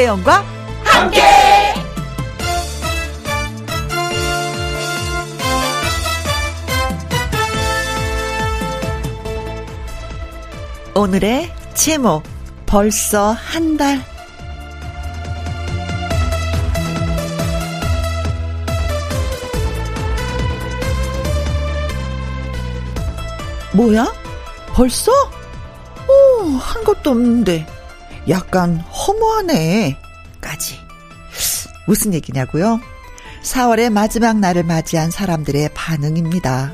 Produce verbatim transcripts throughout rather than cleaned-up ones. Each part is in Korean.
김혜영과 함께. 오늘의 제목, 벌써 한 달. 뭐야? 벌써? 오, 한 것도 없는데 약간 허무하네 까지. 무슨 얘기냐고요? 사월의 마지막 날을 맞이한 사람들의 반응입니다.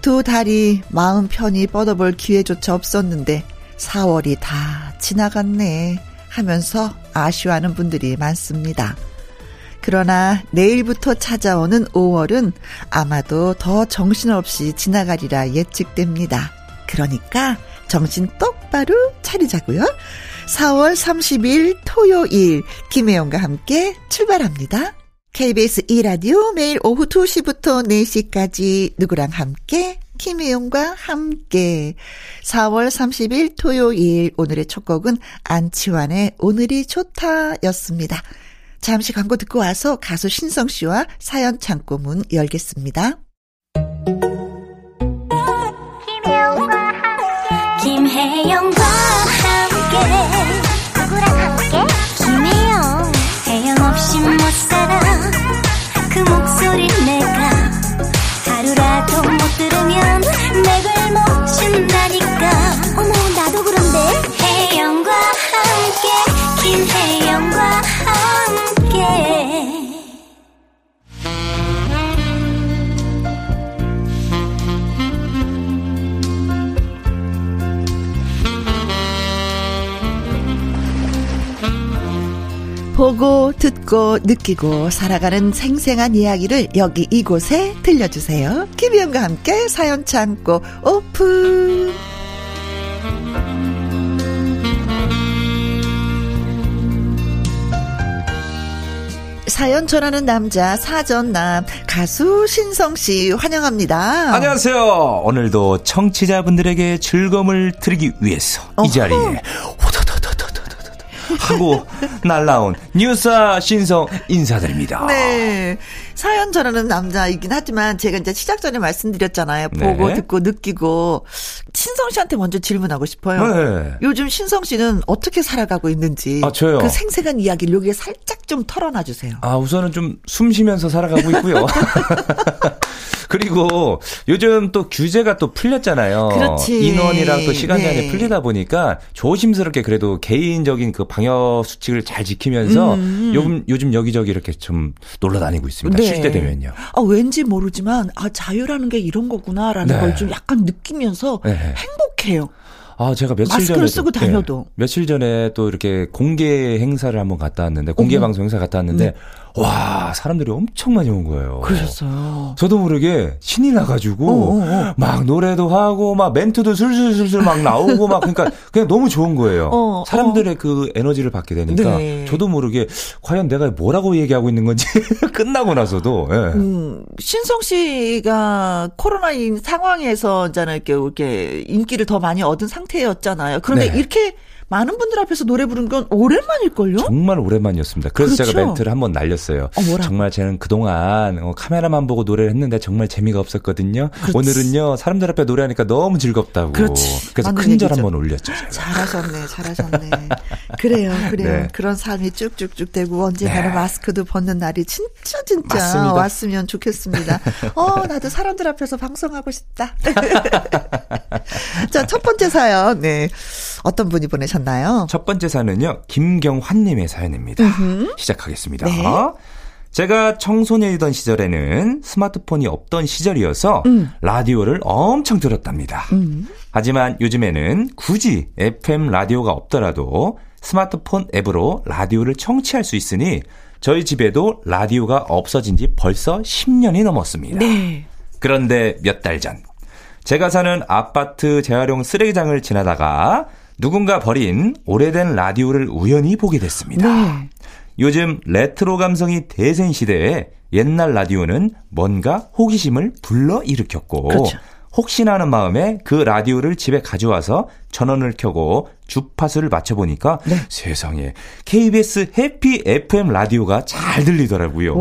두 달이 마음 편히 뻗어볼 기회조차 없었는데 사월이 다 지나갔네 하면서 아쉬워하는 분들이 많습니다. 그러나 내일부터 찾아오는 오월은 아마도 더 정신없이 지나가리라 예측됩니다. 그러니까 정신 똑바로 차리자고요. 사월 삼십일 토요일 김혜영과 함께 출발합니다. 케이비에스 이 라디오 매일 오후 두 시부터 네 시까지 누구랑 함께? 김혜영과 함께. 사월 삼십일 토요일 오늘의 첫 곡은 안치환의 오늘이 좋다였습니다. 잠시 광고 듣고 와서 가수 신성 씨와 사연 창고 문 열겠습니다. 김혜영과 함께. 김혜영과 함께. 누구랑 함께? 김혜영. 혜영 없이 못 살아. 그 목소리 내가 하루라도 못 들으면 내 발목 춘다니까. 어머, 나도 그런데. 혜영과 함께. 김혜영과 함께. 보고 듣고 느끼고 살아가는 생생한 이야기를 여기 이곳에 들려주세요. 김희영과 함께 사연 창고 오픈. 사연 전하는 남자 사전남 가수 신성씨 환영합니다. 안녕하세요. 오늘도 청취자분들에게 즐거움을 드리기 위해서 어허. 이 자리에 하고 날라온 뉴사 신성 인사드립니다. 네, 사연 전하는 남자이긴 하지만 제가 이제 시작 전에 말씀드렸잖아요. 보고 네. 듣고 느끼고. 신성 씨한테 먼저 질문하고 싶어요. 네. 요즘 신성 씨는 어떻게 살아가고 있는지. 아, 저요? 그 생생한 이야기를 여기에 살짝 좀 털어놔 주세요. 아, 우선은 좀 숨 쉬면서 살아가고 있고요. 그리고 요즘 또 규제가 또 풀렸잖아요. 그렇지. 인원이랑 또 시간 제한이 네. 풀리다 보니까 조심스럽게 그래도 개인적인 그 방역 수칙을 잘 지키면서 음. 요즘, 요즘 여기저기 이렇게 좀 놀러 다니고 있습니다. 네. 쉴 때 되면요. 아, 왠지 모르지만 아, 자유라는 게 이런 거구나라는 네. 걸 좀 약간 느끼면서 네. 행복해요. 아, 제가 며칠 마스크를 전에. 마스크를 쓰고 다녀도. 네, 며칠 전에 또 이렇게 공개 행사를 한번 갔다 왔는데, 공개 방송 행사 갔다 왔는데, 네. 와, 사람들이 엄청 많이 온 거예요. 그러셨어요. 저도 모르게 신이 나가지고, 어어. 막 노래도 하고, 막 멘트도 술술술술 막 나오고, 막, 그러니까 그냥 너무 좋은 거예요. 어어. 사람들의 그 에너지를 받게 되니까, 네. 저도 모르게, 과연 내가 뭐라고 얘기하고 있는 건지, 끝나고 나서도, 예. 네. 음, 신성 씨가 코로나인 상황에서, 이제는 이렇게, 이렇게 인기를 더 많이 얻은 상황 상태였잖아요. 그런데 네. 이렇게 많은 분들 앞에서 노래 부른 건 오랜만일걸요? 정말 오랜만이었습니다. 그래서 그렇죠? 제가 멘트를 한번 날렸어요. 어, 정말 저는 그동안 어, 카메라만 보고 노래를 했는데 정말 재미가 없었거든요. 그렇지. 오늘은요. 사람들 앞에 노래하니까 너무 즐겁다고. 그렇지. 그래서 큰절 한번 올렸죠. 제가. 잘하셨네. 잘하셨네. 그래요. 그래요. 네. 그런 삶이 쭉쭉쭉 되고 언젠가는 네. 마스크도 벗는 날이 진짜 진짜 맞습니다. 왔으면 좋겠습니다. 어, 나도 사람들 앞에서 방송하고 싶다. 자, 첫 번째 사연. 네. 어떤 분이 보내셨나요? 첫 번째 사연은요. 김경환 님의 사연입니다. 으흠. 시작하겠습니다. 네. 제가 청소년이던 시절에는 스마트폰이 없던 시절이어서 음. 라디오를 엄청 들었답니다. 음. 하지만 요즘에는 굳이 에프엠 라디오가 없더라도 스마트폰 앱으로 라디오를 청취할 수 있으니 저희 집에도 라디오가 없어진 지 벌써 십 년이 넘었습니다. 네. 그런데 몇 달 전 제가 사는 아파트 재활용 쓰레기장을 지나다가 누군가 버린 오래된 라디오를 우연히 보게 됐습니다. 네. 요즘 레트로 감성이 대세인 시대에 옛날 라디오는 뭔가 호기심을 불러일으켰고 그렇죠. 혹시나 하는 마음에 그 라디오를 집에 가져와서 전원을 켜고 주파수를 맞춰보니까 네. 세상에 케이비에스 해피 에프엠 라디오가 잘 들리더라고요.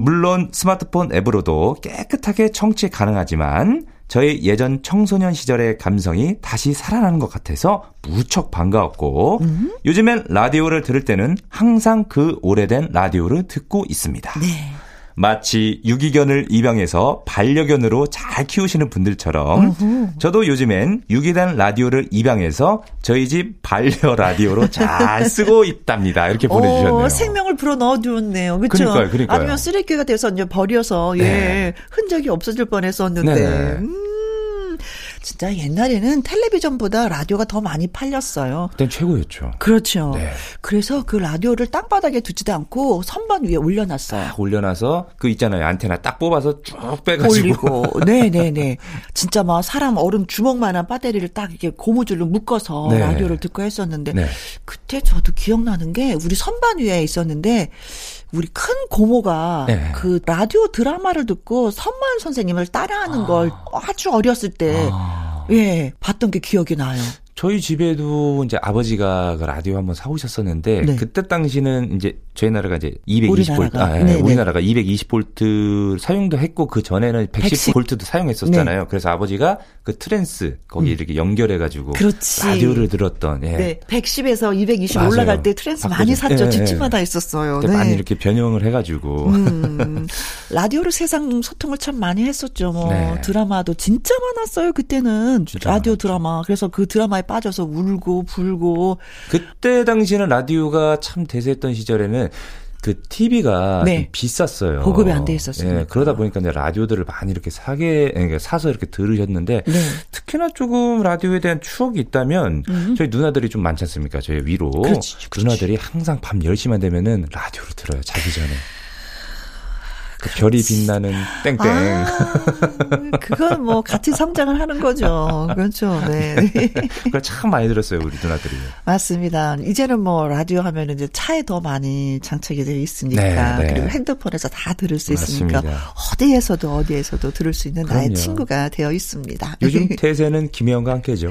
물론 스마트폰 앱으로도 깨끗하게 청취 가능하지만 저의 예전 청소년 시절의 감성이 다시 살아나는 것 같아서 무척 반가웠고 음? 요즘엔 라디오를 들을 때는 항상 그 오래된 라디오를 듣고 있습니다. 네. 마치 유기견을 입양해서 반려견으로 잘 키우시는 분들처럼 으흠. 저도 요즘엔 유기견 라디오를 입양해서 저희 집 반려 라디오로 잘 쓰고 있답니다. 이렇게 보내주셨네요. 오, 생명을 불어넣어두었네요. 그렇죠? 그러니까요, 그러니까요. 아니면 쓰레기가 돼서 이제 버려서 네. 예, 흔적이 없어질 뻔했었는데. 네. 음. 진짜 옛날에는 텔레비전보다 라디오가 더 많이 팔렸어요. 그땐 최고였죠. 그렇죠. 네. 그래서 그 라디오를 땅바닥에 두지도 않고 선반 위에 올려놨어요. 아, 올려놔서 그 있잖아요. 안테나 딱 뽑아서 쭉 빼가지고. 올리고. 네네네. 진짜 막 사람 얼음 주먹만한 배터리를 딱 이렇게 고무줄로 묶어서 네. 라디오를 듣고 했었는데 네. 그때 저도 기억나는 게 우리 선반 위에 있었는데 우리 큰 고모가 네. 그 라디오 드라마를 듣고 선만 선생님을 따라하는 아. 걸 아주 어렸을 때 아. 예, 봤던 게 기억이 나요. 저희 집에도 이제 아버지가 그 라디오 한번 사오셨었는데 네. 그때 당시는 이제 저희 나라가 이제 이백이십 볼트 아, 네, 우리나라가 네. 이백이십 볼트 사용도 했고 그 전에는 백십 볼트도 사용했었잖아요. 네. 그래서 아버지가 그 트랜스 거기 음. 이렇게 연결해 가지고 라디오를 들었던. 예. 네. 백십에서 이백이십 맞아요. 올라갈 때 트랜스 바꾸죠. 많이 샀죠. 네, 집집마다 네. 있었어요. 네. 많이 이렇게 변형을 해 가지고 음, 라디오로 세상 소통을 참 많이 했었죠. 뭐 네. 드라마도 진짜 많았어요. 그때는 진짜 라디오 많았죠. 드라마. 그래서 그 드라마에 빠져서 울고 불고 그때 당시에는 라디오가 참 대세했던 시절에는 그 티비가 네. 비쌌어요. 보급이 안 돼 있었어요. 네, 그러다 보니까 이제 라디오들을 많이 이렇게 사게 그러니까 사서 이렇게 들으셨는데 네. 특히나 조금 라디오에 대한 추억이 있다면 음. 저희 누나들이 좀 많지 않습니까? 저희 위로 그렇지, 그렇지. 누나들이 항상 밤 열 시만 되면은 라디오를 들어요. 자기 전에. 그 별이 빛나는 땡땡. 아, 그건 뭐 같이 성장을 하는 거죠. 그렇죠. 네. 그걸 참 많이 들었어요, 우리 누나들이. 맞습니다. 이제는 뭐 라디오 하면 이제 차에 더 많이 장착이 되어 있으니까 네, 네. 그리고 핸드폰에서 다 들을 수 맞습니다. 있으니까 어디에서도 어디에서도 들을 수 있는 그럼요. 나의 친구가 되어 있습니다. 요즘 태세는 김혜영과 함께죠.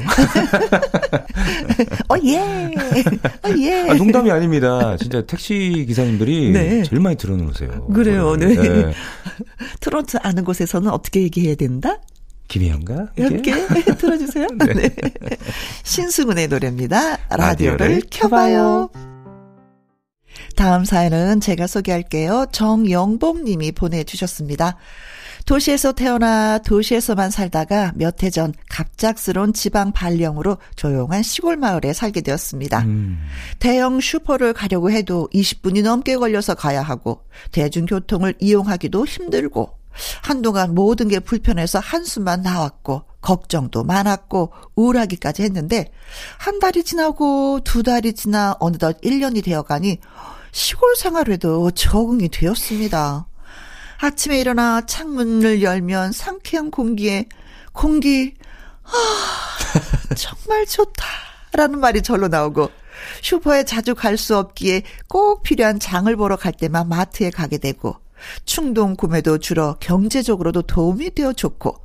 어 예, 어 예. 아, 농담이 아닙니다. 진짜 택시 기사님들이 네. 제일 많이 들어놓으세요. 그래요, 네. 네. 네. 트로트 아는 곳에서는 어떻게 얘기해야 된다? 김혜영과 함께 들어주세요. 네. 네. 신승훈의 노래입니다. 라디오를, 라디오를 켜봐요. 켜봐요. 다음 사연은 제가 소개할게요. 정영복 님이 보내주셨습니다. 도시에서 태어나 도시에서만 살다가 몇 해 전 갑작스러운 지방 발령으로 조용한 시골 마을에 살게 되었습니다. 음. 대형 슈퍼를 가려고 해도 이십 분이 넘게 걸려서 가야 하고 대중교통을 이용하기도 힘들고 한동안 모든 게 불편해서 한숨만 나왔고 걱정도 많았고 우울하기까지 했는데 한 달이 지나고 두 달이 지나 어느덧 일 년이 되어가니 시골 생활에도 적응이 되었습니다. 아침에 일어나 창문을 열면 상쾌한 공기에 공기 아 정말 좋다라는 말이 절로 나오고 슈퍼에 자주 갈 수 없기에 꼭 필요한 장을 보러 갈 때만 마트에 가게 되고 충동 구매도 줄어 경제적으로도 도움이 되어 좋고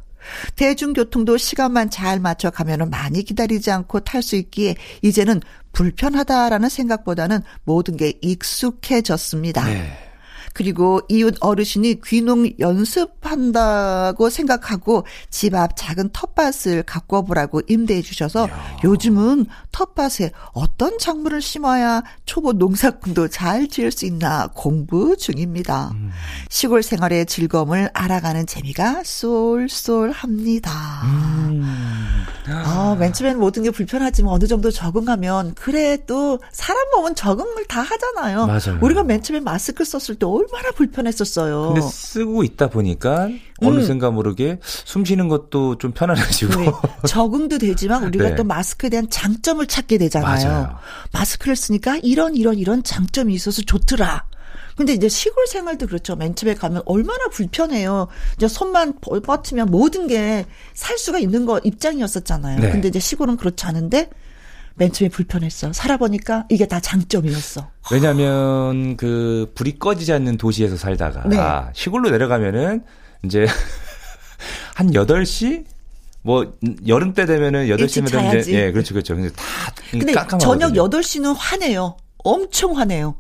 대중교통도 시간만 잘 맞춰 가면은 많이 기다리지 않고 탈 수 있기에 이제는 불편하다라는 생각보다는 모든 게 익숙해졌습니다. 네. 그리고 이웃 어르신이 귀농 연습한다고 생각하고 집 앞 작은 텃밭을 갖고 오라고 임대해 주셔서 야. 요즘은 텃밭에 어떤 작물을 심어야 초보 농사꾼도 잘 지을 수 있나 공부 중입니다. 음. 시골 생활의 즐거움을 알아가는 재미가 쏠쏠합니다. 음. 아, 맨 처음엔 모든 게 불편하지만 어느 정도 적응하면 그래 또 사람 몸은 적응을 다 하잖아요. 맞아요. 우리가 맨 처음에 마스크 썼을 때 얼마나 불편했었어요. 근데 쓰고 있다 보니까 어느 음. 생각 모르게 숨 쉬는 것도 좀 편안해지고 네. 적응도 되지만 우리가 네. 또 마스크에 대한 장점을 찾게 되잖아요. 맞아요. 마스크를 쓰니까 이런 이런 이런 장점이 있어서 좋더라. 근데 이제 시골 생활도 그렇죠. 맨 처음에 가면 얼마나 불편해요. 이제 손만 뻗치면 모든 게 살 수가 있는 거 입장이었었잖아요. 네. 근데 이제 시골은 그렇지 않은데 맨 처음에 불편했어. 살아보니까 이게 다 장점이었어. 왜냐하면 그 불이 꺼지지 않는 도시에서 살다가 네. 시골로 내려가면은 이제 한 여덟 시? 뭐 여름 때 되면은 여덟 시면 되면 이제 예, 그렇죠. 그렇죠. 근데 다 근데 저녁 여덟 시는 화내요. 엄청 화내요.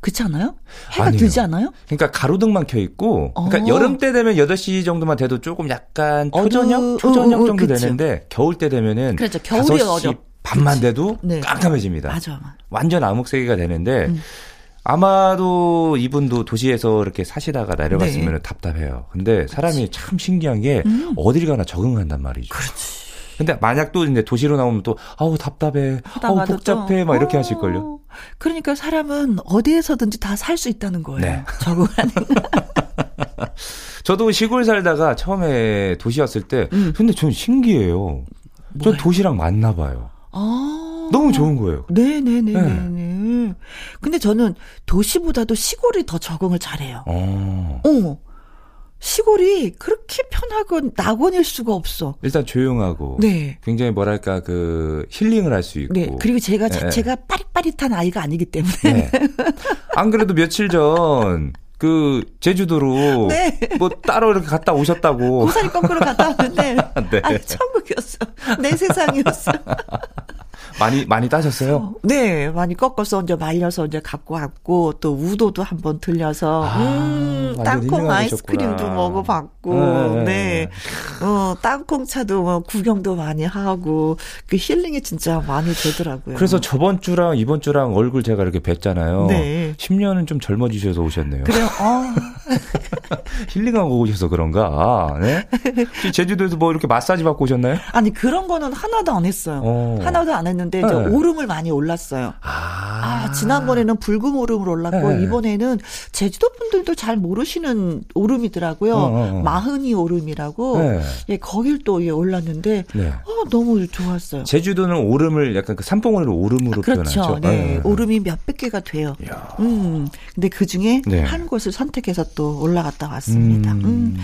그렇지 않아요? 해가 아니에요. 들지 않아요? 그러니까 가로등만 켜 있고 어. 그러니까 여름 때 되면 여덟 시 정도만 돼도 조금 약간 초저녁, 초저녁 어, 정도 그치. 되는데 겨울 때 되면은 그렇죠. 겨울이 어렵. 밤만 그치. 돼도 네. 깜깜해집니다. 맞아. 완전 암흑세계가 되는데 음. 아마도 이분도 도시에서 이렇게 사시다가 내려갔으면 네. 답답해요. 근데 사람이 그치. 참 신기한 게 음. 어딜 가나 적응한단 말이죠. 그렇지. 근데 만약 또 이제 도시로 나오면 또 아우 답답해, 아우 복잡해 막 이렇게 어. 하실걸요. 그러니까 사람은 어디에서든지 다 살 수 있다는 거예요. 네. 적응하는 저도 시골 살다가 처음에 도시 왔을 때 음. 근데 전 신기해요. 저 도시랑 맞나 봐요. 아. 너무 좋은 거예요. 네네네네. 네. 네. 근데 저는 도시보다도 시골이 더 적응을 잘해요. 어. 어. 시골이 그렇게 편하고 낙원일 수가 없어. 일단 조용하고. 네. 굉장히 뭐랄까, 그, 힐링을 할 수 있고. 네. 그리고 제가 네. 자체가 빠릿빠릿한 아이가 아니기 때문에. 네. 안 그래도 며칠 전. 그 제주도로 네. 뭐 따로 이렇게 갔다 오셨다고 고사리 거꾸로 갔다 왔는데 네. 아 천국이었어 내 세상이었어 많이 많이 따셨어요? 어, 네 많이 꺾어서 이제 말려서 이제 갖고 왔고 또 우도도 한번 들려서 아, 음, 땅콩 아이스크림도 먹어봤고 네, 네. 네. 어, 땅콩차도 뭐 구경도 많이 하고 그 힐링이 진짜 많이 되더라고요. 그래서 저번 주랑 이번 주랑 얼굴 제가 이렇게 뵀잖아요. 네. 십 년은 좀 젊어지셔서 오셨네요. 그래요. 어. 힐링하고 오셔서 그런가? 네? 혹시 제주도에서 뭐 이렇게 마사지 받고 오셨나요? 아니 그런 거는 하나도 안 했어요. 어. 하나도 안 했는데 네. 이제 오름을 많이 올랐어요. 아, 아 지난번에는 붉은 오름을 올랐고 네. 이번에는 제주도 분들도 잘 모르시는 오름이더라고요. 어. 마흔이 오름이라고 네. 예 거길 또 예, 올랐는데 네. 어, 너무 좋았어요. 제주도는 오름을 약간 그 산봉우리로 오름으로 표현하죠. 그렇죠. 네. 네. 오름이 몇백 개가 돼요. 이야. 음 근데 그 중에 네. 한 곳을 선택해서 또 올라갔다 왔습니다. 음. 음.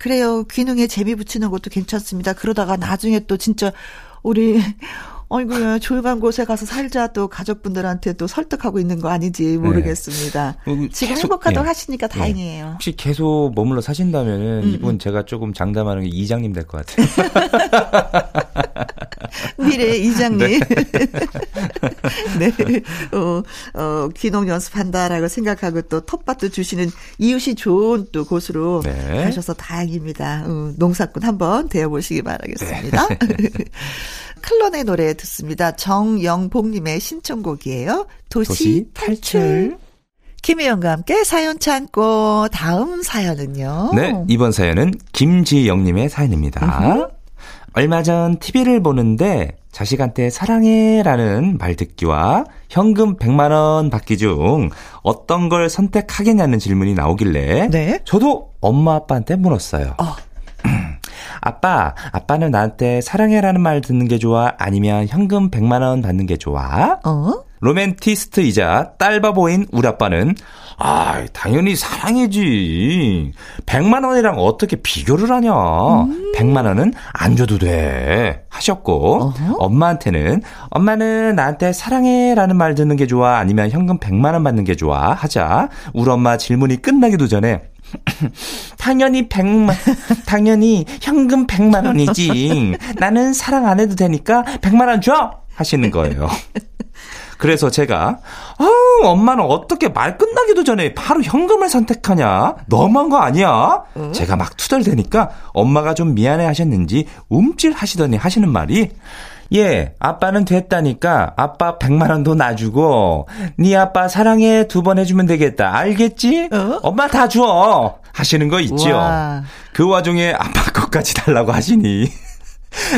그래요. 귀농에 제비 붙이는 것도 괜찮습니다. 그러다가 나중에 또 진짜 우리 어이구야 조용한 곳에 가서 살자 또 가족분들한테 또 설득하고 있는 거 아닌지 모르겠습니다. 네. 지금 행복하다고 네. 하시니까 다행이에요. 네. 혹시 계속 머물러 사신다면 음. 이분 제가 조금 장담하는 게 이장님 될 것 같아요. 미래 이장님. 네. 네. 어, 어, 귀농 연습한다라고 생각하고 또 텃밭도 주시는 이웃이 좋은 또 곳으로 네. 가셔서 다행입니다. 어, 농사꾼 한번 되어보시기 바라겠습니다. 네. 클론의 노래 듣습니다. 정영복님의 신청곡이에요. 도시, 도시 탈출. 탈출. 김혜영과 함께 사연 참고 다음 사연은요. 네, 이번 사연은 김지영님의 사연입니다. 으흠. 얼마 전 티비를 보는데 자식한테 사랑해라는 말 듣기와 현금 백만 원 받기 중 어떤 걸 선택하겠냐는 질문이 나오길래 네? 저도 엄마 아빠한테 물었어요. 어. 아빠, 아빠는 나한테 사랑해라는 말 듣는 게 좋아? 아니면 현금 백만 원 받는 게 좋아? 어? 로맨티스트이자 딸바보인 우리 아빠는 아, 당연히 사랑이지. 백만 원이랑 어떻게 비교를 하냐. 음. 백만 원은 안 줘도 돼 하셨고 어허? 엄마한테는 엄마는 나한테 사랑해라는 말 듣는 게 좋아? 아니면 현금 백만 원 받는 게 좋아? 하자 우리 엄마 질문이 끝나기도 전에 당연히 백만 당연히 현금 백만 원이지. 나는 사랑 안 해도 되니까 백만 원 줘 하시는 거예요. 그래서 제가 아, 엄마는 어떻게 말 끝나기도 전에 바로 현금을 선택하냐? 너무한 거 아니야? 응? 제가 막 투덜대니까 엄마가 좀 미안해 하셨는지 움찔하시더니 하시는 말이 예, 아빠는 됐다니까 아빠 백만 원도 놔주고 네 아빠 사랑해 두 번 해주면 되겠다. 알겠지? 어? 엄마 다 줘 하시는 거 있죠. 와. 그 와중에 아빠 것까지 달라고 하시니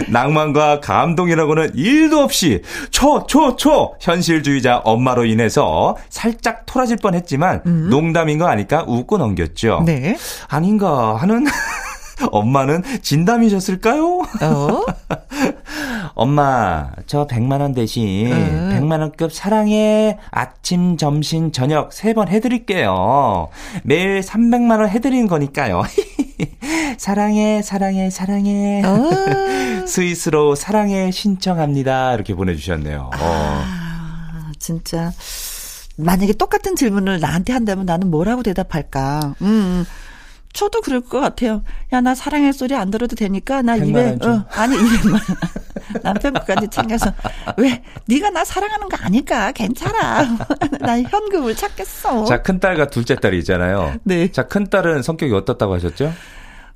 낭만과 감동이라고는 일도 없이 초초초 현실주의자 엄마로 인해서 살짝 토라질 뻔했지만 음. 농담인 거 아니까 웃고 넘겼죠. 네. 아닌가 하는 엄마는 진담이셨을까요? 어? 엄마 저 백만 원 대신 음. 백만 원급 사랑해 아침 점심 저녁 세 번 해드릴게요. 매일 삼백만 원 해드리는 거니까요. 사랑해 사랑해 사랑해 어. 스위스로 사랑해 신청합니다 이렇게 보내주셨네요. 아, 어. 진짜 만약에 똑같은 질문을 나한테 한다면 나는 뭐라고 대답할까. 음. 저도 그럴 것 같아요. 야, 나 사랑의 소리 안 들어도 되니까 나 이백, 어, 아니 이백만 남편까지 챙겨서 왜 네가 나 사랑하는 거 아니까 괜찮아. 나 현금을 찾겠어. 자, 큰딸과 둘째 딸이 있잖아요. 네. 자, 큰딸은 성격이 어떻다고 하셨죠?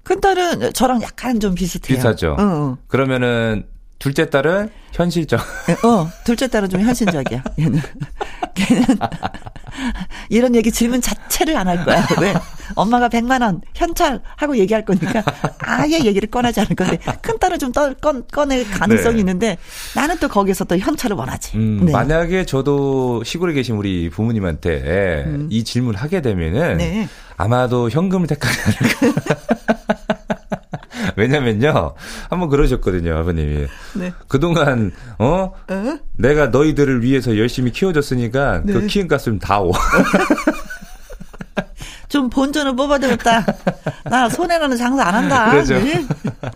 큰딸은 저랑 약간 좀 비슷해요. 비슷하죠. 어, 어. 그러면은 둘째 딸은 현실적. 어, 둘째 딸은 좀 현실적이야. 얘는, 걔는 이런 얘기 질문 자체를 안 할 거야. 왜? 엄마가 백만 원 현찰하고 얘기할 거니까 아예 얘기를 꺼내지 않을 건데 큰 딸은 좀 떠, 꺼, 꺼낼 가능성이 네. 있는데 나는 또 거기서 또 현찰을 원하지. 음, 네. 만약에 저도 시골에 계신 우리 부모님한테 음. 이 질문을 하게 되면은 네. 아마도 현금을 택하지 않을까. 왜냐면요, 한번 그러셨거든요, 아버님이. 네. 그동안, 어? 에? 내가 너희들을 위해서 열심히 키워줬으니까, 네. 그 키운 값은 다 오. 좀 본전을 뽑아들였다. 나 손해라는 장사 안 한다. 그렇죠. 네.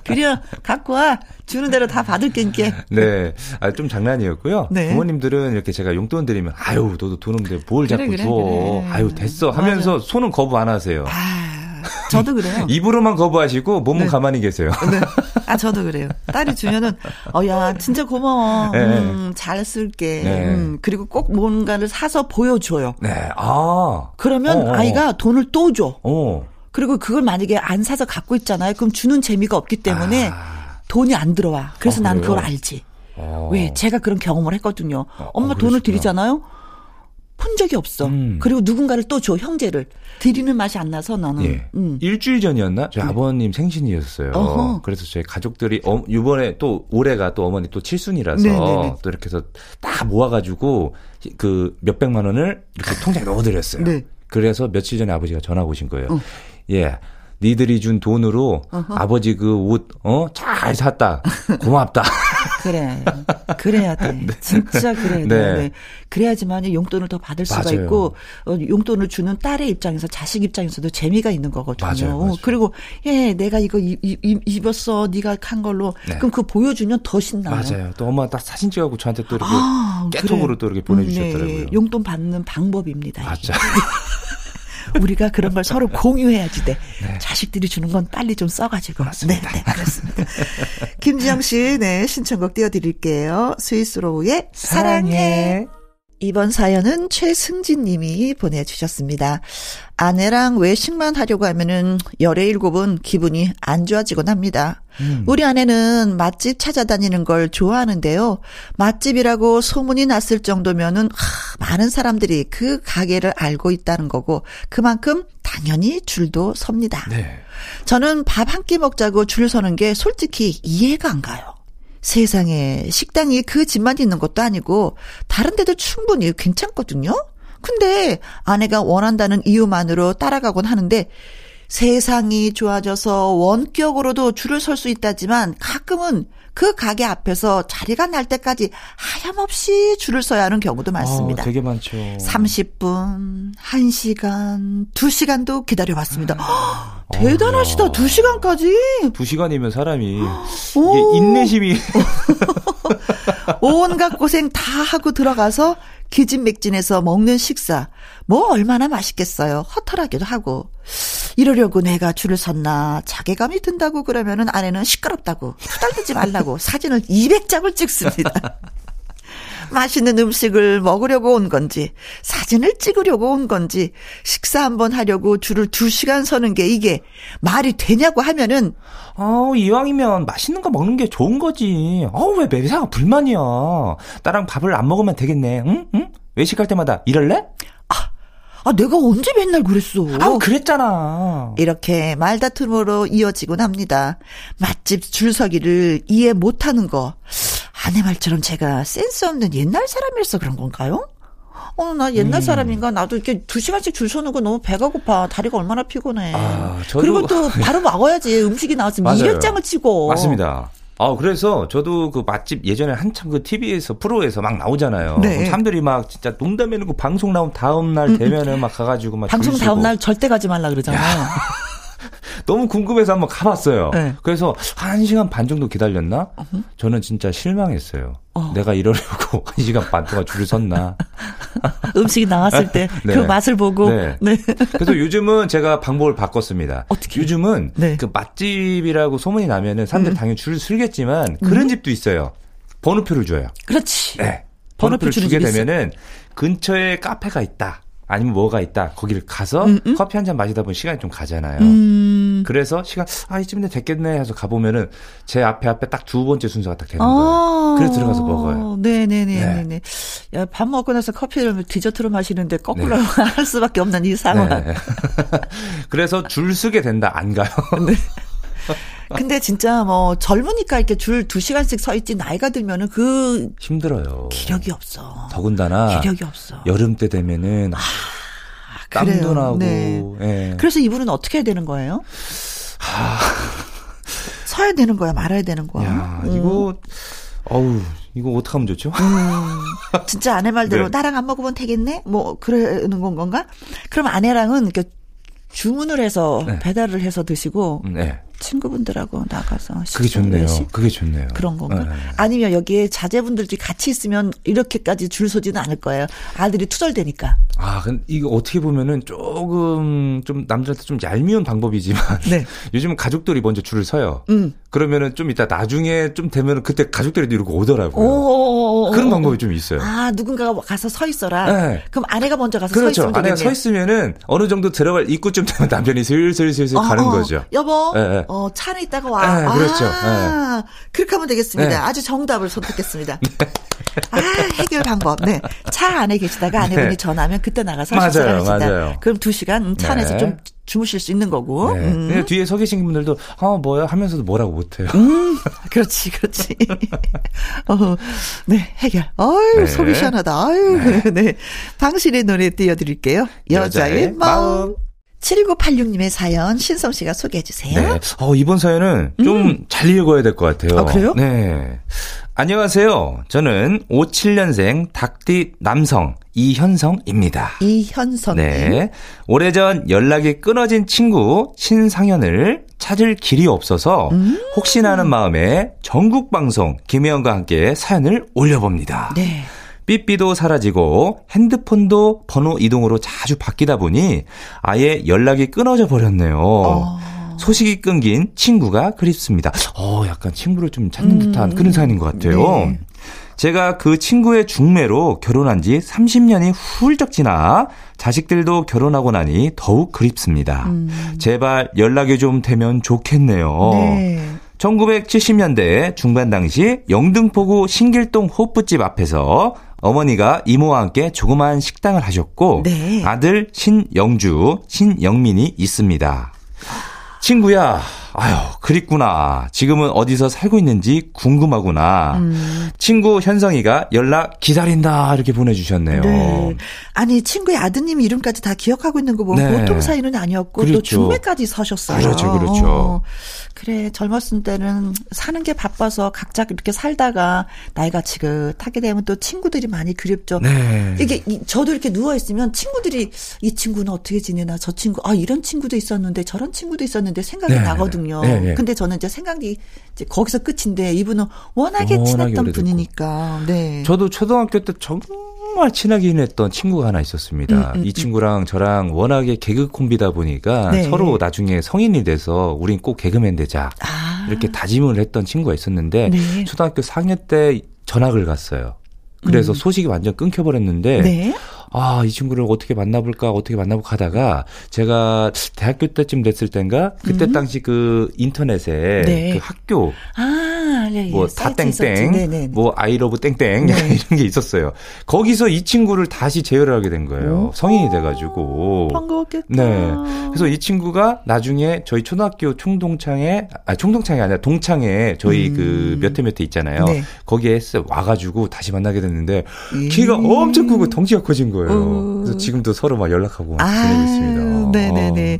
그려, 갖고 와. 주는 대로 다 받을 게니까. 네. 아, 좀 장난이었고요. 네. 부모님들은 이렇게 제가 용돈 드리면, 아유, 너도 돈 없는데 뭘 그래, 자꾸 줘. 그래, 그래. 아유, 됐어. 하면서 맞아. 손은 거부 안 하세요. 아. 저도 그래요. 입으로만 거부하시고 몸은 네. 가만히 계세요. 네. 아, 저도 그래요. 딸이 주면은 어, 야, 진짜 고마워. 네. 음, 잘 쓸게. 네. 음, 그리고 꼭 뭔가를 사서 보여줘요. 네. 아. 그러면 어어. 아이가 돈을 또 줘. 어. 그리고 그걸 만약에 안 사서 갖고 있잖아요. 그럼 주는 재미가 없기 때문에 아. 돈이 안 들어와. 그래서 난 아, 그걸 알지. 어. 왜? 제가 그런 경험을 했거든요. 어, 엄마 어, 돈을 드리잖아요. 푼 적이 없어. 음. 그리고 누군가를 또 줘, 형제를. 드리는 맛이 안 나서 나는. 예. 음. 일주일 전이었나? 저희 네. 아버님 생신이었어요. 어허. 그래서 저희 가족들이, 어, 이번에 또, 올해가 또 어머니 또 칠순이라서 네네네. 또 이렇게 해서 다 모아가지고 그 몇백만 원을 이렇게 통장에 넣어드렸어요. 네. 그래서 며칠 전에 아버지가 전화가 오신 거예요. 어. 예. 니들이 준 돈으로 어허. 아버지 그 옷, 어? 잘 샀다. 고맙다. 그래. 그래야 돼. 네. 진짜 그래야 네. 돼. 네. 그래야지만 용돈을 더 받을 수가 맞아요. 있고, 용돈을 주는 딸의 입장에서, 자식 입장에서도 재미가 있는 거거든요. 맞아요. 맞아요. 그리고, 예, 내가 이거 입, 입, 입었어. 네가 한 걸로. 네. 그럼 그거 보여주면 더 신나요. 맞아요. 또 엄마가 딱 사진 찍어갖고 저한테 또 이렇게 아, 깨톡으로 그래. 또 이렇게 보내주셨더라고요. 네. 용돈 받는 방법입니다. 맞아. 우리가 그런 걸 서로 공유해야지 돼. 네. 자식들이 주는 건 빨리 좀 써가지고. 맞습니다. 네, 네, 그렇습니다. 김지영 씨, 네, 신청곡 띄워드릴게요. 스위스로우의 사랑해. 사랑해. 이번 사연은 최승진 님이 보내주셨습니다. 아내랑 외식만 하려고 하면은 열의일곱은 기분이 안 좋아지곤 합니다. 음. 우리 아내는 맛집 찾아다니는 걸 좋아하는데요. 맛집이라고 소문이 났을 정도면은 하, 많은 사람들이 그 가게를 알고 있다는 거고 그만큼 당연히 줄도 섭니다. 네. 저는 밥 한 끼 먹자고 줄 서는 게 솔직히 이해가 안 가요. 세상에 식당이 그 집만 있는 것도 아니고 다른 데도 충분히 괜찮거든요. 근데 아내가 원한다는 이유만으로 따라가곤 하는데 세상이 좋아져서 원격으로도 줄을 설 수 있다지만 가끔은 그 가게 앞에서 자리가 날 때까지 하염없이 줄을 서야 하는 경우도 많습니다. 아, 되게 많죠. 삼십 분, 한 시간, 두 시간도 기다려봤습니다. 아, 허, 대단하시다. 아, 두 시간까지. 두 시간이면 사람이 이게 인내심이. 온갖 고생 다 하고 들어가서 기진맥진해서 먹는 식사 뭐 얼마나 맛있겠어요. 허탈하기도 하고 이러려고 내가 줄을 섰나 자괴감이 든다고 그러면은 아내는 시끄럽다고 후달리지 말라고 사진을 이백 장을 찍습니다. 맛있는 음식을 먹으려고 온 건지 사진을 찍으려고 온 건지 식사 한번 하려고 줄을 두 시간 서는 게 이게 말이 되냐고 하면은 어, 이왕이면 맛있는 거 먹는 게 좋은 거지. 어, 왜 매사가 불만이야. 나랑 밥을 안 먹으면 되겠네. 응? 응? 외식할 때마다 이럴래? 아, 아 내가 언제 맨날 그랬어. 아, 그랬잖아. 이렇게 말다툼으로 이어지곤 합니다. 맛집 줄서기를 이해 못하는 거. 아내 말처럼 제가 센스 없는 옛날 사람이라서 그런 건가요? 어, 나 옛날 음. 사람인가? 나도 이렇게 두 시간씩 줄 서는 거 너무 배가 고파. 다리가 얼마나 피곤해. 아, 저도... 그리고 또 바로 먹어야지. 음식이 나왔으면 미역장을 치고. 맞습니다. 아, 그래서 저도 그 맛집 예전에 한참 그 티비에서 프로에서 막 나오잖아요. 네. 사람들이 막 진짜 농담해놓고 방송 나온 다음 날 되면은 막 가가지고 막 방송 다음 날 절대 가지 말라 그러잖아요. 너무 궁금해서 한번 가봤어요. 네. 그래서 한 시간 반 정도 기다렸나? 어흠. 저는 진짜 실망했어요. 어. 내가 이러려고 한 시간 반 동안 줄을 섰나. 음식이 나왔을 때 그 네. 맛을 보고. 네. 네. 그래서 요즘은 제가 방법을 바꿨습니다. 어떻게? 요즘은 네. 그 맛집이라고 소문이 나면은 사람들 음. 당연히 줄을 서겠지만 그런 음? 집도 있어요. 번호표를 줘요. 그렇지. 네. 번호표를 주게 되면은 근처에 카페가 있다. 아니면 뭐가 있다. 거기를 가서 음, 음? 커피 한잔 마시다 보면 시간이 좀 가잖아요. 음. 그래서 시간 아 이쯤 되면 됐겠네 해서 가보면은 제 앞에 앞에 딱 두 번째 순서가 딱 되는 아~ 거예요. 그래서 들어가서 먹어요. 네네네네. 네. 야, 밥 먹고 나서 커피를 디저트로 마시는데 거꾸로 네. 할 수밖에 없는 이 상황. 네. 그래서 줄 서게 된다. 안 가요. 네. 근데 진짜 뭐 젊으니까 이렇게 줄 두 시간씩 서 있지 나이가 들면은 그 힘들어요. 기력이 없어. 더군다나 기력이 없어. 여름 때 되면은 아, 땀도 나고. 네. 네. 그래서 이분은 어떻게 해야 되는 거예요? 아. 서야 되는 거야, 말아야 되는 거야. 야, 음. 이거 어우 이거 어떻게 하면 좋죠? 음, 진짜 아내 말대로 네. 나랑 안 먹으면 되겠네? 뭐 그러는 건 건가? 그럼 아내랑은 이렇게 주문을 해서 네. 배달을 해서 드시고 네. 친구분들하고 나가서 그게 좋네요. 외식? 그게 좋네요. 그런 건가? 네. 아니면 여기에 자제분들이 같이 있으면 이렇게까지 줄 서지는 않을 거예요. 아들이 투덜대니까. 아, 근데 이거 어떻게 보면은 조금 좀 남들한테 좀 얄미운 방법이지만 네. 요즘은 가족들이 먼저 줄을 서요. 음. 그러면은 좀 이따 나중에 좀 되면은 그때 가족들이 이러고 오더라고요. 오오오오오. 그런 방법이 좀 있어요. 아, 누군가가 가서 서 있어라. 네. 그럼 아내가 먼저 가서 그렇죠. 서 있으면 되겠네요. 아내가 서 있으면은 어느 정도 들어갈 입구쯤 되면 남편이 슬슬슬슬 어, 가는 어, 거죠. 여보. 네, 네. 어, 차 안에 있다가 와. 네, 그렇죠. 아, 네. 그렇게 하면 되겠습니다. 네. 아주 정답을 선택했습니다. 네. 아, 해결 방법. 네. 차 안에 계시다가 아내분이 네. 전화하면 그때 나가서 맞아요. 맞아요. 그럼 두 시간 차 안에서 네. 좀 주무실 수 있는 거고. 네. 음. 근데 뒤에 서 계신 분들도 어, 뭐야 하면서도 뭐라고 못해요. 음, 그렇지, 그렇지. 어, 네, 해결. 어유 네. 속이 시원하다. 아유, 네. 네. 방실의 노래 띄워드릴게요. 여자의, 여자의 마음. 마음. 칠구팔육 님의 사연 신성 씨가 소개해 주세요. 네. 어, 이번 사연은 좀 음. 잘 읽어야 될 것 같아요. 아, 그래요? 네. 안녕하세요. 저는 오십칠 년생 닭띠 남성 이현성입니다. 이현성. 네. 오래전 연락이 끊어진 친구 신상현을 찾을 길이 없어서 음. 혹시나 하는 마음에 전국방송 김혜영과 함께 사연을 올려봅니다. 네. 삐삐도 사라지고 핸드폰도 번호 이동으로 자주 바뀌다 보니 아예 연락이 끊어져 버렸네요. 어. 소식이 끊긴 친구가 그립습니다. 어, 약간 친구를 좀 찾는 음. 듯한 그런 사연인 것 같아요. 네. 제가 그 친구의 중매로 결혼한 지 삼십 년이 훌쩍 지나 자식들도 결혼하고 나니 더욱 그립습니다. 음. 제발 연락이 좀 되면 좋겠네요. 네. 천구백칠십 년대 중반 당시 영등포구 신길동 호프집 앞에서 어머니가 이모와 함께 조그마한 식당을 하셨고 네. 아들 신영주, 신영민이 있습니다. 친구야, 아유 그립구나. 지금은 어디서 살고 있는지 궁금하구나. 음. 친구 현성이가 연락 기다린다 이렇게 보내주셨네요. 네. 아니 친구의 아드님 이름까지 다 기억하고 있는 거 보면 네. 보통 사이는 아니었고 그렇죠. 또 중매까지 서셨어요. 그렇죠, 그렇죠. 어. 그래 젊었을 때는 사는 게 바빠서 각자 이렇게 살다가 나이가 지긋하게 되면 또 친구들이 많이 그립죠. 네. 이게 저도 이렇게 누워 있으면 친구들이 이 친구는 어떻게 지내나 저 친구 아 이런 친구도 있었는데 저런 친구도 있었는데 생각이 네. 나거든요. 네, 네. 근데 저는 이제 생각이 이제 거기서 끝인데 이분은 워낙에, 워낙에 친했던 분이니까. 네. 저도 초등학교 때 정말 친하게 지냈던 친구가 하나 있었습니다. 음, 음, 이 친구랑 음. 저랑 워낙에 개그 콤비다 보니까 네. 서로 나중에 성인이 돼서 우린 꼭 개그맨 되자 아. 이렇게 다짐을 했던 친구가 있었는데 네. 초등학교 사 학년 때 전학을 갔어요. 그래서 음. 소식이 완전 끊겨버렸는데 네. 아, 이 친구를 어떻게 만나볼까 어떻게 만나볼까 하다가 제가 대학교 때쯤 됐을 땐가 그때 음. 당시 그 인터넷에 네. 그 학교 아, 예, 예. 뭐 사땡땡 뭐 아이러브 땡땡 네. 이런 게 있었어요. 거기서 이 친구를 다시 재회를 하게 된 거예요. 오. 성인이 돼가지고. 반가웠겠다. 네. 그래서 이 친구가 나중에 저희 초등학교 총동창에 아 총동창이 아니라 동창에 저희 음. 그 몇 회 몇 회 있잖아요. 네. 거기에 와가지고 다시 만나게 됐는데 음. 키가 엄청 크고 덩치가 커진 거예요. 거예요. 그래서 지금도 서로 막 연락하고 지내고 있습니다. 네네네.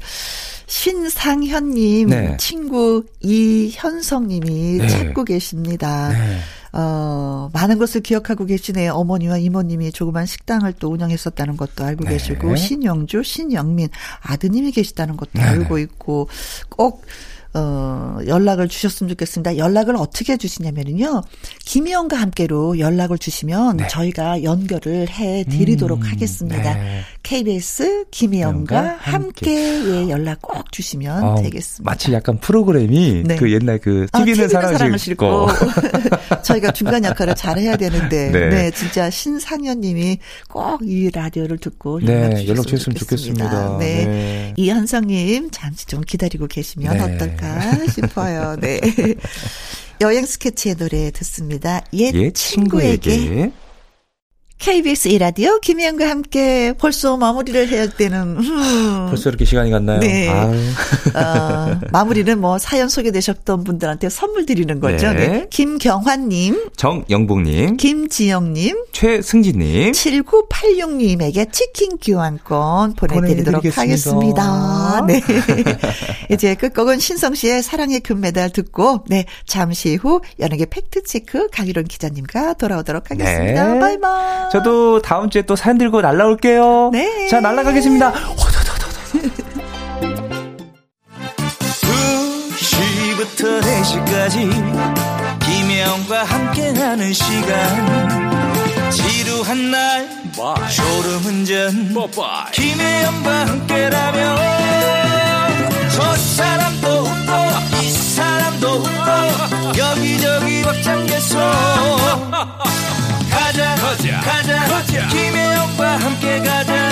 신상현님 네. 친구 이현성님이 네. 찾고 계십니다. 네. 어, 많은 것을 기억하고 계시네요. 어머니와 이모님이 조그만 식당을 또 운영했었다는 것도 알고 네. 계시고 신영주, 신영민 아드님이 계시다는 것도 네네. 알고 있고 꼭 어, 연락을 주셨으면 좋겠습니다. 연락을 어떻게 주시냐면요. 김희영과 함께로 연락을 주시면 네. 저희가 연결을 해드리도록 음, 하겠습니다. 네. 케이비에스 김희영과 함께의 연락 꼭 주시면 어, 되겠습니다. 마치 약간 프로그램이 네. 그 옛날 그 티비는 아, 사랑을, 사랑을 싫고. 저희가 중간 역할을 잘해야 되는데 네. 네, 진짜 신상현님이 꼭 이 라디오를 듣고 연락 네, 주셨으면, 주셨으면 좋겠습니다. 좋겠습니다. 네. 네. 이현성님 잠시 좀 기다리고 계시면 네. 어떨까 싶어요. 네. 여행 스케치의 노래 듣습니다. 옛, 옛 친구에게. 친구에게. 케이비에스 일 라디오 김혜영과 함께 벌써 마무리를 해야 되는. 벌써 이렇게 시간이 갔나요? 네. 어, 마무리는 뭐 사연 소개되셨던 분들한테 선물 드리는 거죠. 네. 네. 김경환님, 정영복님, 김지영님, 최승진님, 칠구팔육님에게 치킨 교환권 보내드리도록 하겠습니다. 네. 이제 끝곡은 신성 씨의 사랑의 금메달 듣고, 네. 잠시 후 연예계 팩트체크 강일원 기자님과 돌아오도록 하겠습니다. 네. 바이바이. 저도 다음 주에 또 사연 들고 날라올게요. 네. 자, 날라가겠습니다. 두 시부터 네 시까지 김혜영과 함께하는 시간. 지루한 날 졸음운전 김혜영과 함께라면 저 사람도 웃고 이 사람도 웃고 여기저기 벅찬 개소. 가자, 가자, 가자, 가자. 김혜영과 함께 가자.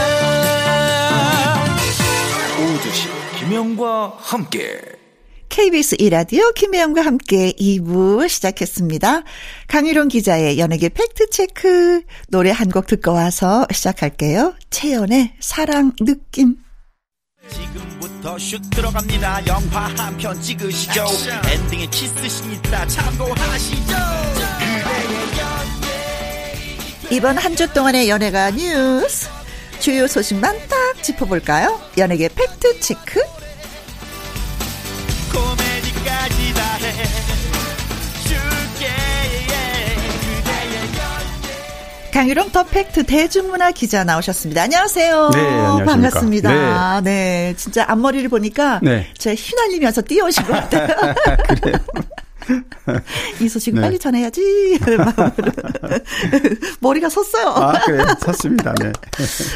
오두시 김혜영과 함께. 케이비에스 일 라디오 김혜영과 함께 이 부 시작했습니다. 강유룡 기자의 연예계 팩트체크. 노래 한 곡 듣고 와서 시작할게요. 채연의 사랑 느낌. 지금부터 슛 들어갑니다. 영화 한 편 찍으시죠. 액션. 엔딩에 키스신 있다 참고하시죠. 이번 한 주 동안의 연예가 뉴스 주요 소식만 딱 짚어볼까요? 연예계 팩트체크. 코미디까지 다 해 줄게. 강유룡 더 팩트 대중문화 기자 나오셨습니다. 안녕하세요. 네, 안녕하십니까. 반갑습니다. 네, 네 진짜 앞머리를 보니까 네. 제가 휘날리면서 뛰어오신 것 같아요. 그래요? 이 소식 네. 빨리 전해야지. 머리가 섰어요. 아, 그래요? 섰습니다. 네.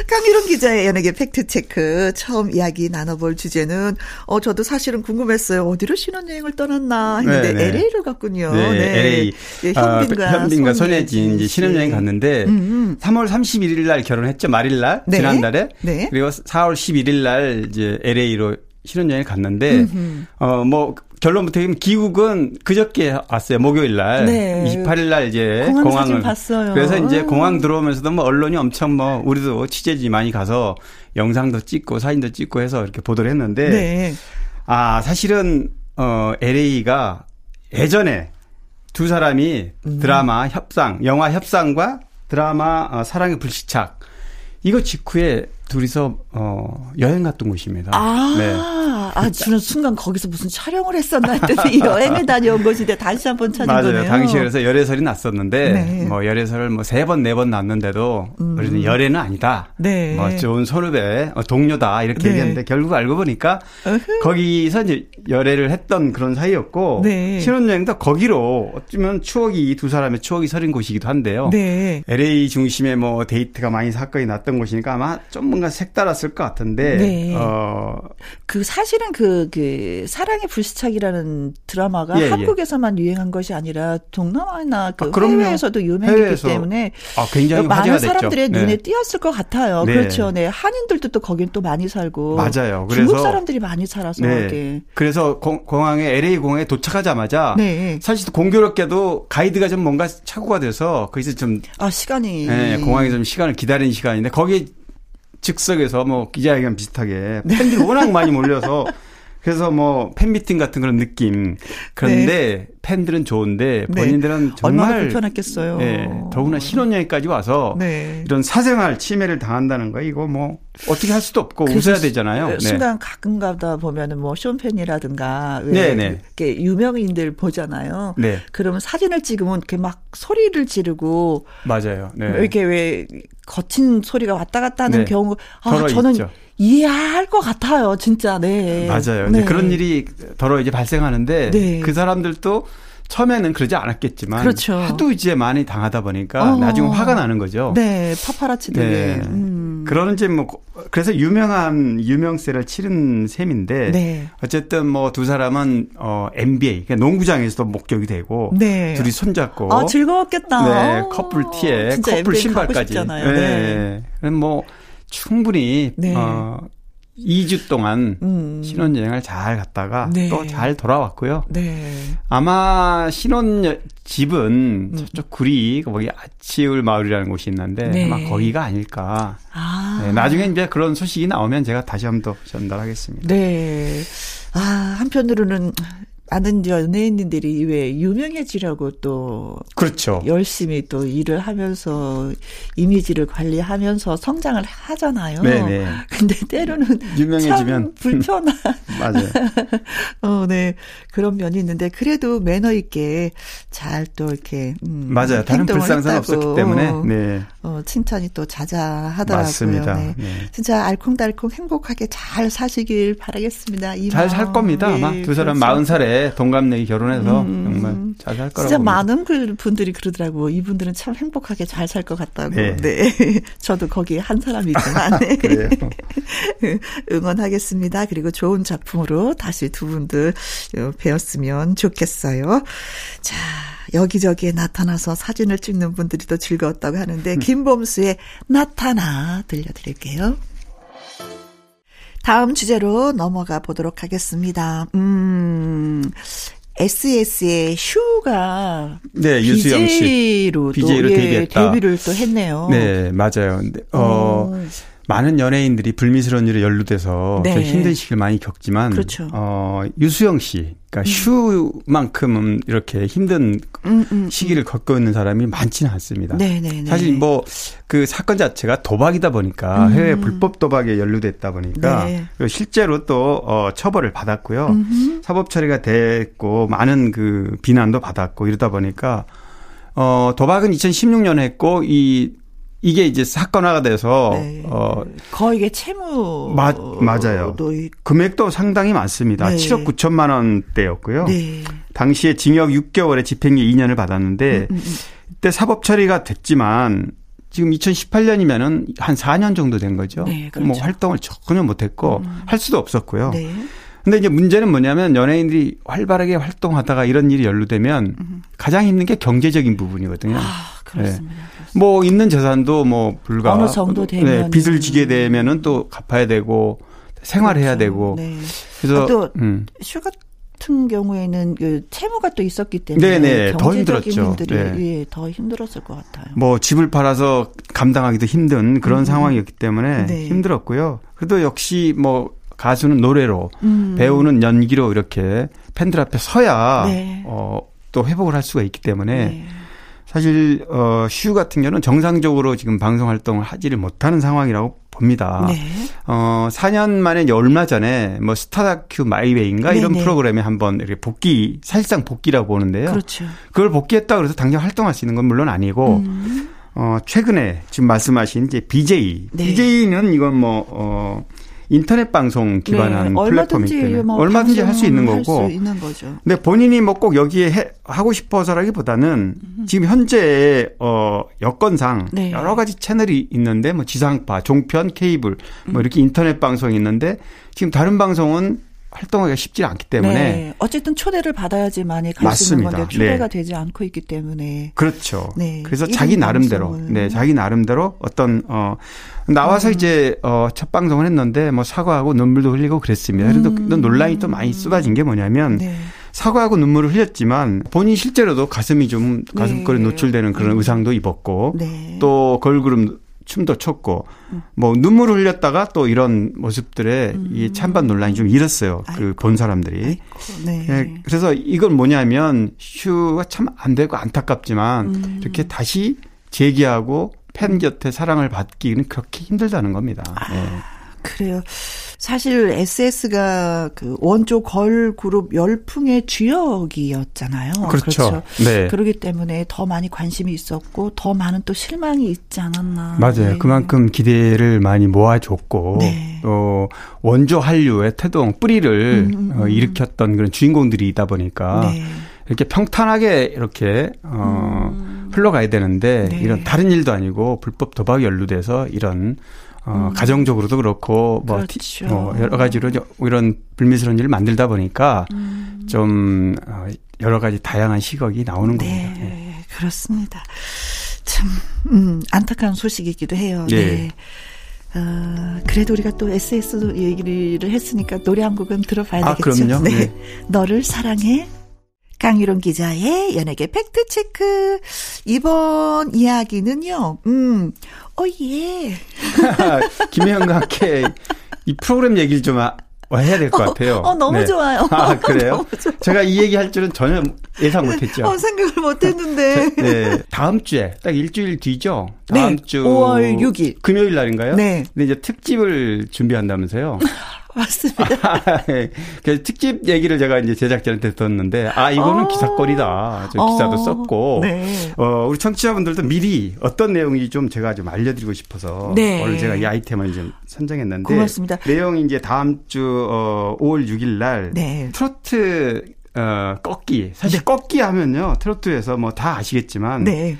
강유룡 기자의 연예계 팩트체크. 처음 이야기 나눠볼 주제는, 어, 저도 사실은 궁금했어요. 어디로 신혼여행을 떠났나 했는데, 네, 네. 엘에이를 갔군요. 네, 네. 엘에이. 네, 현빈과, 아, 현빈과 손예진 이제 신혼여행 갔는데, 음, 음. 삼월 삼십일일 날 결혼했죠. 말일날. 네. 지난달에. 네. 그리고 사월 십일일 날 이제 엘에이로 신혼여행을 갔는데, 음흠. 어, 뭐, 결론부터 기국은 그저께 왔어요. 목요일 날. 네. 이십팔일 날 이제 공항 공항을 봤어요. 그래서 이제 공항 들어오면서도 뭐 언론이 엄청 뭐 우리도 취재진이 많이 가서 영상도 찍고 사진도 찍고 해서 이렇게 보도를 했는데 네. 아, 사실은 어 엘에이가 예전에 두 사람이 음. 드라마 협상, 영화 협상과 드라마 어, 사랑의 불시착 이거 직후에 둘이서 어, 여행 갔던 곳입니다. 아, 네. 아 저는 순간 거기서 무슨 촬영을 했었나 했더니 여행을 다녀온 곳인데 다시 한번 찾은 맞아요. 거네요. 맞아요. 당시에 그래서 열애설이 났었는데 네. 뭐 열애설을 뭐 세 번, 네 번 났는데도 음. 우리는 열애는 아니다. 네. 뭐 좋은 선후배, 동료다 이렇게 네. 얘기했는데 결국 알고 보니까 으흠. 거기서 이제 열애를 했던 그런 사이였고 네. 신혼여행도 거기로 어쩌면 추억이 두 사람의 추억이 서린 곳이기도 한데요. 네. 엘에이 중심에 뭐 데이트가 많이 사건이 났던 곳이니까 아마 좀 뭔가 색달았을 것 같은데. 네. 어. 그 사실은 그, 그 사랑의 불시착이라는 드라마가 예, 한국에서만 예. 유행한 것이 아니라 동남아나 그 아, 해외에서도 유명했기 해외에서. 때문에 아, 굉장히 많은 사람들의 네. 눈에 띄었을 것 같아요. 네. 그렇죠. 네. 한인들도 또 거긴 또 많이 살고. 맞아요. 그래서 중국 사람들이 많이 살아서 네. 그게. 그래서 공, 공항에 엘에이 공항에 도착하자마자 네. 사실 공교롭게도 가이드가 좀 뭔가 착오가 돼서 거기서 좀 아 시간이 네, 공항에 좀 시간을 기다리는 시간인데 거기 즉석에서 뭐 기자회견 비슷하게 팬들이 워낙 많이 몰려서 그래서 뭐 팬미팅 같은 그런 느낌. 그런데 네. 팬들은 좋은데 본인들은 네. 정말 얼마나 불편했겠어요. 네, 더구나 신혼여행까지 와서 네. 이런 사생활 침해를 당한다는 거 이거 뭐 어떻게 할 수도 없고 웃어야 되잖아요. 네. 순간 가끔 가다 보면은 뭐 쇼펜이라든가 네, 네. 이렇게 유명인들 보잖아요. 네. 그러면 사진을 찍으면 이렇게 막 소리를 지르고 맞아요. 네. 이렇게 왜 거친 소리가 왔다 갔다 하는 네. 경우 아 저는 있죠. 이해할 것 같아요, 진짜. 네. 맞아요. 네. 그런 일이 더러 이제 발생하는데 네. 그 사람들도 처음에는 그러지 않았겠지만 그렇죠. 하도 이제 많이 당하다 보니까 어. 나중에 화가 나는 거죠. 네, 파파라치들이. 네. 음. 그런지 뭐 그래서 유명한 유명세를 치른 셈인데 네. 어쨌든 뭐 두 사람은 어, 엔비에이 그러니까 농구장에서도 목격이 되고 네. 둘이 손잡고. 아 즐거웠겠다. 네, 커플 티에 커플 신발까지. 네. 네. 그럼 뭐. 충분히 네. 어, 이 주 동안 음. 신혼여행을 잘 갔다가 네. 또 잘 돌아왔고요. 네. 아마 신혼 집은 저쪽 구리 거기 아치울 마을이라는 곳이 있는데 네. 아마 거기가 아닐까. 아. 네, 나중에 이제 그런 소식이 나오면 제가 다시 한번 더 전달하겠습니다. 네. 아 한편으로는. 많은 연예인들이 왜 유명해지려고 또 그렇죠. 열심히 또 일을 하면서 이미지를 관리하면서 성장을 하잖아요. 네네. 근데 때로는 유명해지면 참 불편한 맞아요. 어, 네 그런 면이 있는데 그래도 매너 있게 잘 또 이렇게 음, 맞아요. 다른 불상사는 없었기 때문에 네. 어, 칭찬이 또 자자하더라고요. 맞습니다. 네. 네. 진짜 알콩달콩 행복하게 잘 사시길 바라겠습니다. 잘 살 겁니다. 네. 아마 두 사람 마흔 살에. 동갑내기 결혼해서 음, 정말 잘 살 거라고. 진짜 많은 분들이 그러더라고. 이분들은 참 행복하게 잘 살 것 같다고. 네. 네. 저도 거기에 한 사람이지만 그래요. 응원하겠습니다. 그리고 좋은 작품으로 다시 두 분들 뵈었으면 좋겠어요. 자, 여기저기에 나타나서 사진을 찍는 분들이 더 즐거웠다고 하는데 김범수의 나타나 들려드릴게요. 다음 주제로 넘어가 보도록 하겠습니다. 음, 에스에스의 슈가 네, 유수영 씨 비제이로 예, 데뷔했다. 데뷔를 또 했네요. 네, 맞아요. 어, 많은 연예인들이 불미스러운 일에 연루돼서 네. 힘든 시기를 많이 겪지만 그렇죠. 어, 유수영 씨, 그러니까 음. 슈만큼은 이렇게 힘든 음, 음, 시기를 음. 겪고 있는 사람이 많지는 않습니다. 네, 네, 네. 사실 뭐 그 사건 자체가 도박이다 보니까 음. 해외 불법 도박에 연루됐다 보니까 네. 실제로 또 어, 처벌을 받았고요. 음흠. 사법 처리가 됐고 많은 그 비난도 받았고 이러다 보니까 어, 도박은 이천십육 년에 했고 이 이게 이제 사건화가 돼서 네. 어 거의 이게 채무 마, 맞아요. 금액도 상당히 많습니다. 네. 칠억 구천만 원대였고요. 네. 당시에 징역 육 개월에 집행유예 이 년을 받았는데 음, 음, 음. 그때 사법 처리가 됐지만 지금 이천십팔 년이면은 한 사 년 정도 된 거죠. 네, 그렇죠. 뭐 활동을 전혀 못했고 음. 할 수도 없었고요. 네. 근데 이제 문제는 뭐냐면 연예인들이 활발하게 활동하다가 이런 일이 연루되면 음. 가장 힘든 게 경제적인 부분이거든요. 아, 그렇습니다. 네. 뭐 있는 재산도 뭐 불과 어느 정도 되면 네, 빚을 지게 되면은 또 갚아야 되고 생활해야 그렇죠. 되고 네. 그래서 아, 또 음. 슈가 같은 경우에는 그 채무가 또 있었기 때문에 네네, 경제적인 더 힘들었죠. 분들이 네. 예, 더 힘들었을 것 같아요. 뭐 집을 팔아서 감당하기도 힘든 그런 음. 상황이었기 때문에 네. 힘들었고요. 그래도 역시 뭐 가수는 노래로 음. 배우는 연기로 이렇게 팬들 앞에 서야 네. 어, 또 회복을 할 수가 있기 때문에. 네. 사실 어, 슈 같은 경우는 정상적으로 지금 방송 활동을 하지를 못하는 상황이라고 봅니다. 네. 어, 사 년 만에 얼마 전에 뭐 스타다큐 마이웨이인가 네네. 이런 프로그램에 한번 이렇게 복귀 사실상 복귀라고 보는데요. 그렇죠. 그걸 복귀했다 그래서 당장 활동할 수 있는 건 물론 아니고 음. 어, 최근에 지금 말씀하신 이제 비제이, 네. 비제이는 이건 뭐 어, 인터넷 방송 기반한 네, 플랫폼이기 때문에 뭐 얼마든지 할 수 있는 거고. 할 수 있는 거죠. 근데 본인이 뭐 꼭 여기에 해, 하고 싶어서라기보다는 음. 지금 현재 어, 여건상 네. 여러 가지 채널이 있는데 뭐 지상파, 종편, 케이블 뭐 이렇게 인터넷 방송이 있는데 지금 다른 방송은 활동하기가 쉽지 않기 때문에. 네. 어쨌든 초대를 받아야지만이 갈 수 있는 건데 초대가 네. 되지 않고 있기 때문에. 그렇죠. 네. 그래서 자기 나름대로, 방송은. 네, 자기 나름대로 어떤 어 나와서 음. 이제 어 첫 방송을 했는데 뭐 사과하고 눈물도 흘리고 그랬습니다. 그래도 음. 논란이 또 많이 쏟아진 게 뭐냐면 네. 사과하고 눈물을 흘렸지만 본인 실제로도 가슴이 좀 가슴거리 네. 노출되는 그런 의상도 입었고 네. 또 걸그룹 춤도 췄고 음. 뭐 눈물 흘렸다가 또 이런 모습들에 음. 이 찬반 논란이 좀 일었어요. 그 본 사람들이. 아이고, 네. 네, 그래서 이건 뭐냐면 휴가 참 안 되고 안타깝지만 음. 이렇게 다시 재기하고 팬 곁에 사랑을 받기는 그렇게 힘들다는 겁니다. 아, 네. 그래요. 사실 에스에스가 그 원조 걸 그룹 열풍의 주역이었잖아요. 그렇죠. 그렇죠. 네. 그렇기 때문에 더 많이 관심이 있었고 더 많은 또 실망이 있지 않았나. 맞아요. 네. 그만큼 기대를 많이 모아줬고 네. 또 원조 한류의 태동 뿌리를 음, 음, 음. 일으켰던 그런 주인공들이다 보니까 네. 이렇게 평탄하게 이렇게 어, 음. 흘러가야 되는데 네. 이런 다른 일도 아니고 불법 도박에 연루돼서 이런 어, 음. 가정적으로도 그렇고 뭐, 그렇죠. 뭐 여러 가지로 이런 불미스러운 일을 만들다 보니까 음. 좀 여러 가지 다양한 시각이 나오는 네, 겁니다. 네, 그렇습니다. 참 음, 안타까운 소식이기도 해요. 네. 네. 어, 그래도 우리가 또 에스에스 얘기를 했으니까 노래 한 곡은 들어봐야 아, 되겠죠. 그럼요. 네. 네. 너를 사랑해. 강유론 기자의 연예계 팩트체크. 이번 이야기는요, 음, 오예. 김혜영과 함께 이 프로그램 얘기를 좀 해야 될 것 같아요. 어, 어 너무 네. 좋아요. 아, 그래요? 좋아요. 제가 이 얘기 할 줄은 전혀 예상 못 했죠. 어, 생각을 못 했는데. 네. 다음 주에, 딱 일주일 뒤죠? 다음 네. 주. 오월 육일. 금요일 날인가요? 네. 근데 이제 특집을 준비한다면서요? 맞습니다. 아, 네. 그래서 특집 얘기를 제가 이제 제작자한테 듣는데, 아, 이거는 어. 기사거리다. 저 기사도 어. 썼고, 네. 어, 우리 청취자분들도 미리 어떤 내용이 좀 제가 좀 알려드리고 싶어서, 네. 오늘 제가 이 아이템을 좀 선정했는데, 고맙습니다. 내용이 이제 다음 주 어, 오월 육일 날, 네. 트로트 어, 꺾기. 사실 네. 꺾기 하면요, 트로트에서 뭐 다 아시겠지만, 네.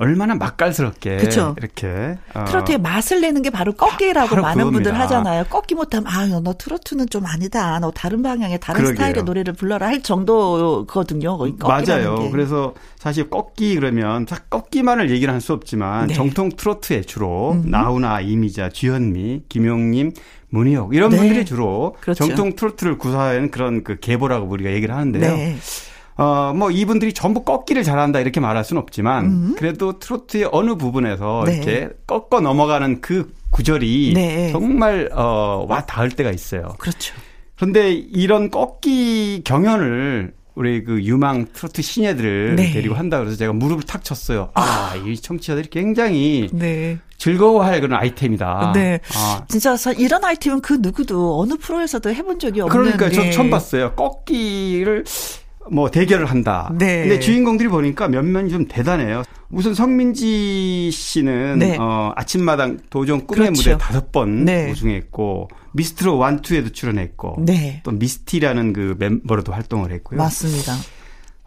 얼마나 맛깔스럽게 그쵸? 이렇게 트로트의 어. 맛을 내는 게 바로 꺾기라고 바로 많은 그겁니다. 분들 하잖아요. 꺾기 못하면 아, 너 트로트는 좀 아니다. 너 다른 방향의 다른 그러게요. 스타일의 노래를 불러라 할 정도거든요. 맞아요. 게. 그래서 사실 꺾기 그러면 꺾기만을 얘기는 할 수 없지만 네. 정통 트로트에 주로 음. 나훈아, 이미자, 주현미, 김용림, 문희옥 이런 네. 분들이 주로 그렇죠. 정통 트로트를 구사하는 그런 그 계보라고 우리가 얘기를 하는데요. 네. 어, 뭐, 이분들이 전부 꺾기를 잘한다, 이렇게 말할 수는 없지만, 음. 그래도 트로트의 어느 부분에서 네. 이렇게 꺾어 넘어가는 그 구절이 네. 정말, 어, 와 닿을 때가 있어요. 그렇죠. 그런데 이런 꺾기 경연을 우리 그 유망 트로트 신예들을 네. 데리고 한다 그래서 제가 무릎을 탁 쳤어요. 아, 아. 이 청취자들이 굉장히. 네. 즐거워할 그런 아이템이다. 네. 아. 진짜 이런 아이템은 그 누구도 어느 프로에서도 해본 적이 없는 그러니까요. 저 처음 봤어요. 꺾기를. 뭐 대결을 한다. 네. 근데 주인공들이 보니까 몇몇이 좀 대단해요. 우선 성민지 씨는 네. 어, 아침마당 도전 꿈의 그렇죠. 무대 다섯 번 네. 우승했고 미스트로 원투에도 출연했고 네. 또 미스티라는 그 멤버로도 활동을 했고요. 맞습니다.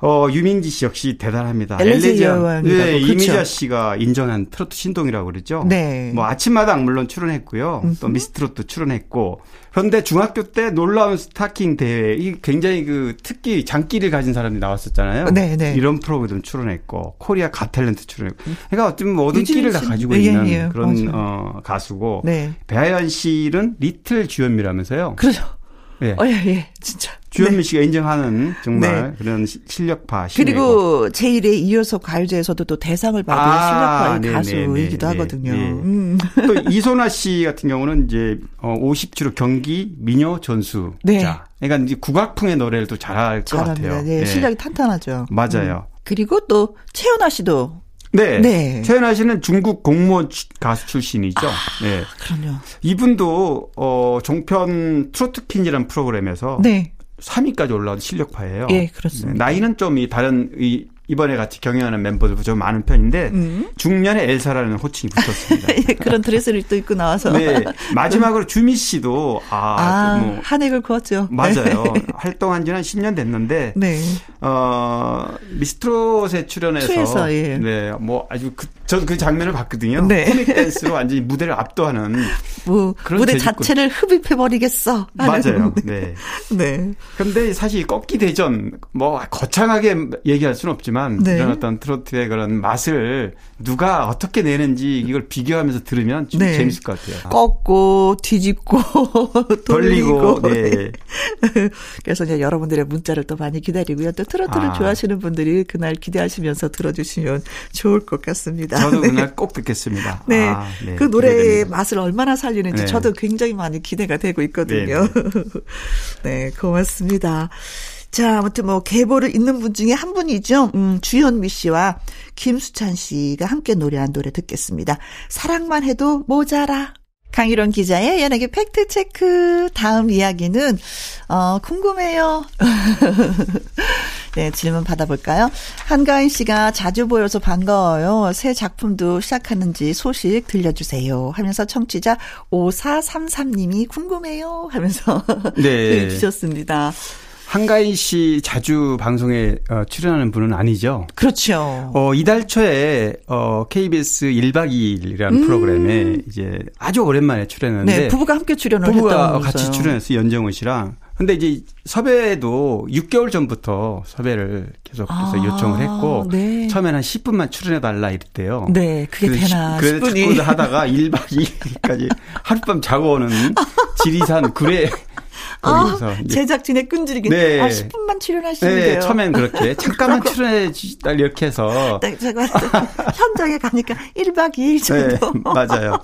어, 유민지 씨 역시 대단합니다. 엘레지 여왕이라고. 네, 그렇죠. 이미자 씨가 인정한 트로트 신동이라고 그러죠. 네. 뭐 아침마당 물론 출연했고요. 음흠. 또 미스트롯도 출연했고. 그런데 중학교 때 놀라운 스타킹 대회, 이 굉장히 그 특기 장기를 가진 사람이 나왔었잖아요. 네, 네. 이런 프로그램 출연했고, 코리아 갓탤런트 출연했고. 그러니까 어떤 모든 끼를 다 가지고 예, 있는 예, 그런 어, 가수고. 네. 배하연 씨는 리틀 주현미라면서요. 그렇죠. 네. 어, 예, 예, 진짜. 주현미 네. 씨가 인정하는 정말 네. 그런 실력파. 신예고. 그리고 제일의 이어서 가요제에서도 또 대상을 받은 아, 실력파의 가수이기도 하거든요. 네네. 음. 또 이소나 씨 같은 경우는 이제 오십칠 호 경기 미녀 전수자. 네. 그러니까 이제 국악풍의 노래를 또 잘할 것 같아요. 네. 네. 실력이 탄탄하죠. 맞아요. 음. 그리고 또 최연아 씨도. 네. 네. 최연아 씨는 중국 공무원 가수 출신이죠. 아, 네. 그럼요. 이분도, 어, 종편 트로트퀸이라는 프로그램에서. 네. 삼 위까지 올라온 실력파예요. 예, 그렇습니다. 네, 나이는 좀 이 다른, 이, 이번에 같이 경영하는 멤버들보다 좀 많은 편인데, 음. 중년의 엘사라는 호칭이 붙었습니다. 예, 그런 드레스를 또 입고 나와서. 네. 마지막으로 주미 씨도, 아. 아, 뭐 한획을 그었죠. 맞아요. 네. 활동한 지는 십 년 됐는데, 네. 어, 미스트롯에 출연해서. 투에서, 예. 네. 뭐 아주 그, 전 그 장면을 봤거든요. 네. 코믹댄스로 완전히 무대를 압도하는. 뭐, 그런 무대 재직권. 자체를 흡입해버리겠어. 맞아요. 네. 네. 근데 사실 꺾기 대전, 뭐, 거창하게 얘기할 수는 없지만, 네. 이런 어떤 트로트의 그런 맛을 누가 어떻게 내는지 이걸 비교하면서 들으면 좀 네. 재밌을 것 같아요. 꺾고 뒤집고 돌리고. 돌리고 네. 그래서 이제 여러분들의 문자를 또 많이 기다리고요. 또 트로트를 아. 좋아하시는 분들이 그날 기대하시면서 들어주시면 좋을 것 같습니다. 저도 네. 그날 꼭 듣겠습니다. 네. 아, 네. 그 노래의 기대됩니다. 맛을 얼마나 살리는지 네. 저도 굉장히 많이 기대가 되고 있거든요. 네, 네. 네 고맙습니다. 자, 아무튼 뭐 계보를 잇는 분 중에 한 분이죠. 음, 주현미 씨와 김수찬 씨가 함께 노래한 노래 듣겠습니다. 사랑만 해도 모자라. 강일원 기자의 연예계 팩트체크. 다음 이야기는 어, 궁금해요. 네, 질문 받아볼까요? 한가인 씨가 자주 보여서 반가워요. 새 작품도 시작하는지 소식 들려주세요 하면서 청취자 오사삼삼 님이 궁금해요 하면서 네. 주셨습니다. 한가인 씨 자주 방송에 출연하는 분은 아니죠? 그렇죠. 어, 이달 초에 어, 케이비에스 일 박 이 일이라는 음. 프로그램에 이제 아주 오랜만에 출연했는데 네, 부부가 함께 출연을 했다고 부부가 같이 출연했어요. 연정훈 씨랑. 근데 이제 섭외도 육 개월 전부터 섭외를 계속해서 아, 요청을 했고 네. 처음에는 한 십 분만 출연해달라 이랬대요. 네. 그게 되나 십 분이. 그래서 자꾸 하다가 일 박 이 일까지 하룻밤 자고 오는 지리산 구례 거기서 아, 제작진의 끈질긴 네. 아, 십 분만 출연하시면 네, 돼요. 처음엔 그렇게 잠깐만 출연해 주시다 이렇게 해서 제가 현장에 가니까 일 박 이 일 정도. 네, 맞아요.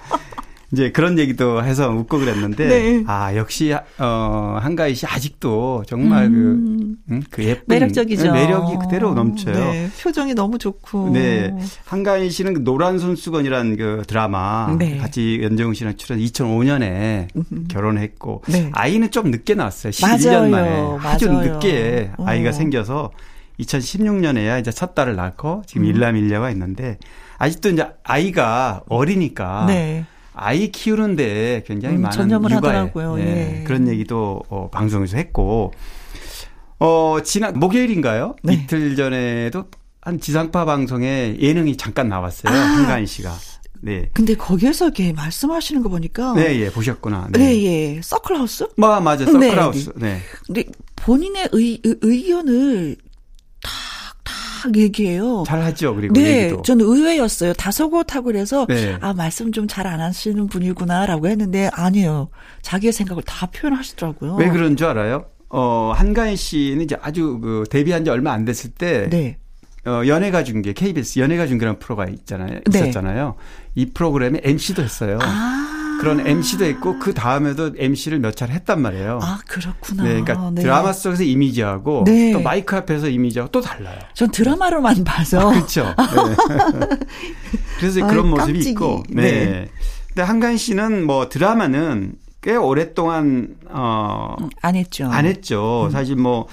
이제 그런 얘기도 해서 웃고 그랬는데 네. 아 역시 어, 한가희 씨 아직도 정말 음. 그, 음, 그 예쁜 매력적이죠. 매력이 그대로 넘쳐요. 네, 표정이 너무 좋고. 네, 한가희 씨는 노란 손수건이라는 그 드라마 네. 같이 연정훈 씨랑 출연 이천오 년에 음. 결혼했고 네. 아이는 좀 늦게 낳았어요. 십일 년 맞아요. 만에 아주 맞아요. 늦게 오. 아이가 생겨서 이천십육 년에야 이제 첫 딸을 낳고 지금 음. 일남일녀가 있는데 아직도 이제 아이가 어리니까. 네. 아이 키우는데 굉장히 음, 많은 전념을 육아에 하더라고요. 네, 예. 그런 얘기도 어, 방송에서 했고 어, 지난 목요일인가요? 네. 이틀 전에도 한 지상파 방송에 예능이 잠깐 나왔어요. 아. 한가인 씨가. 네. 근데 거기에서 이렇게 말씀하시는 거 보니까 네, 예, 보셨구나. 네, 네 예. 서클하우스? 마, 맞아, 서클하우스. 네. 네. 근데 본인의 의, 의견을 다 얘기해요. 잘하죠. 그리고 네, 얘기도. 저는 의외였어요. 다소곳하고 그래서 네. 아 말씀 좀 잘 안 하시는 분이구나라고 했는데 아니에요. 자기의 생각을 다 표현하시더라고요. 왜 그런 줄 알아요? 어, 한가인 씨는 이제 아주 그 데뷔한 지 얼마 안 됐을 때 네. 어, 연예가 중계 케이비에스 연예가 중계라는 프로가 있잖아요. 있었잖아요. 네. 이 프로그램에 엠씨도 했어요. 아. 그런 엠씨도 했고 그 다음에도 엠씨를 몇 차례 했단 말이에요. 아 그렇구나. 네, 그러니까 네. 드라마 속에서 이미지하고 네. 또 마이크 앞에서 이미지하고 또 달라요. 전 드라마로만 봐서. 아, 그렇죠. 네. 그래서 아유, 그런 모습이 깜찍이. 있고. 네. 네. 근데 한가인 씨는 뭐 드라마는 꽤 오랫동안 어, 안 했죠. 안 했죠. 음. 사실 뭐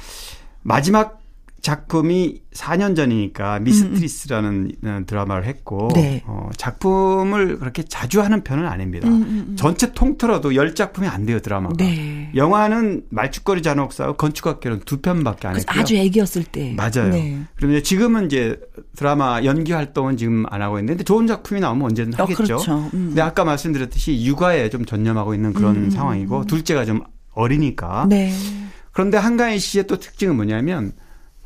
마지막 작품이 사 년 전이니까 미스트리스라는 음. 드라마를 했고 네. 어, 작품을 그렇게 자주 하는 편은 아닙니다. 음, 음, 음. 전체 통틀어도 십 작품이 안 돼요. 드라마가. 네. 영화는 말죽거리 잔혹사하고 건축학개론 두 편밖에 안 했고요. 아주 애기였을 때. 맞아요. 네. 그런데 지금은 이제 드라마 연기 활동은 지금 안 하고 있는데 근데 좋은 작품이 나오면 언제든 하겠죠. 어, 그렇죠. 음. 근데 아까 말씀드렸듯이 육아에 좀 전념하고 있는 그런 음, 상황이고 음. 둘째가 좀 어리니까. 네. 그런데 한가인 씨의 또 특징은 뭐냐면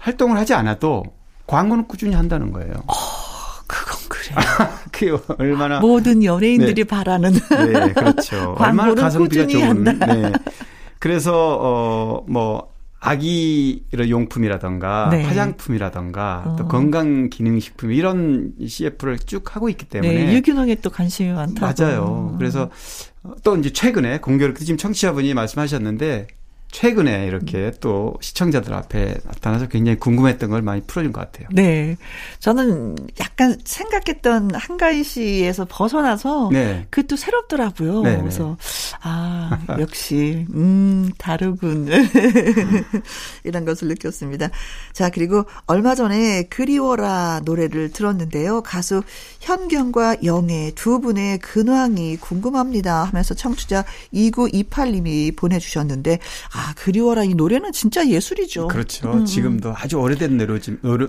활동을 하지 않아도 광고는 꾸준히 한다는 거예요. 어, 그건 그래요. 그게 얼마나. 모든 연예인들이 네. 바라는. 네, 그렇죠. 얼마나 가성비가 좋은. 네. 그래서, 어, 뭐, 아기 용품이라던가 네. 화장품이라던가 어. 또 건강기능식품 이런 씨에프를 쭉 하고 있기 때문에. 네, 유기농에 또 관심이 많다고. 맞아요. 그래서 또 이제 최근에 공교롭게 지금 청취자분이 말씀하셨는데 최근에 이렇게 또 시청자들 앞에 나타나서 굉장히 궁금했던 걸 많이 풀어준 것 같아요. 네. 저는 약간 생각했던 한가인 씨에서 벗어나서 네. 그게 또 새롭더라고요. 네네. 그래서 아 역시 음 다르군. 이런 것을 느꼈습니다. 자 그리고 얼마 전에 그리워라 노래를 들었는데요. 가수 현경과 영애 두 분의 근황이 궁금합니다 하면서 청취자 이구이팔 님이 보내주셨는데 아 그리워라 이 노래는 진짜 예술이죠. 그렇죠. 음. 지금도 아주 오래된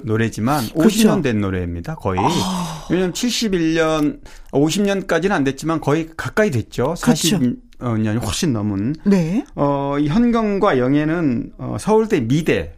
노래지만 그렇죠. 오십 년 된 노래입니다. 거의. 아. 왜냐하면 칠십일 년 오십 년까지는 안 됐지만 거의 가까이 됐죠. 사십 년이 그렇죠. 훨씬 넘은. 네. 어, 현경과 영애는 서울대 미대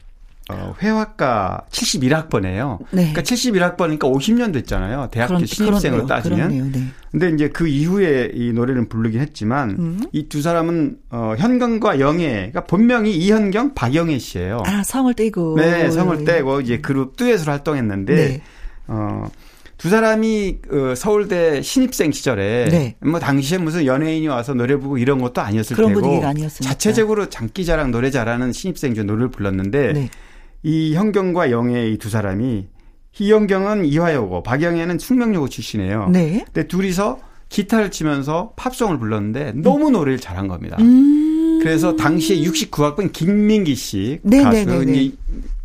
어, 회화과 칠십일 학번이에요. 네. 그러니까 칠십일 학번이니까 오십 년 됐잖아요. 대학교 그런, 신입생으로 그렇네요. 따지면. 그렇네요. 네. 근데 이제 그 이후에 이 노래를 부르긴 했지만 음. 이 두 사람은 어, 현경과 영애가 본명이 이현경, 박영애 씨예요. 아, 성을 떼고. 네, 성을 떼고 이제 그룹 듀엣으로 활동했는데 네. 어, 두 사람이 서울대 신입생 시절에 네. 뭐 당시에 무슨 연예인이 와서 노래 부르고 이런 것도 아니었을 그런 테고 분위기가 아니었으니까. 자체적으로 장기자랑 노래 잘하는 신입생 중 노래를 불렀는데 네. 이 현경과 영애 이 두 사람이 이현경은 이화여고 박영애는 숙명여고 출신이에요. 네. 근데 둘이서 기타를 치면서 팝송을 불렀는데 너무 음. 노래를 잘한 겁니다. 음. 그래서 당시에 육십구 학번 김민기 씨 네, 가수는 네, 네, 네.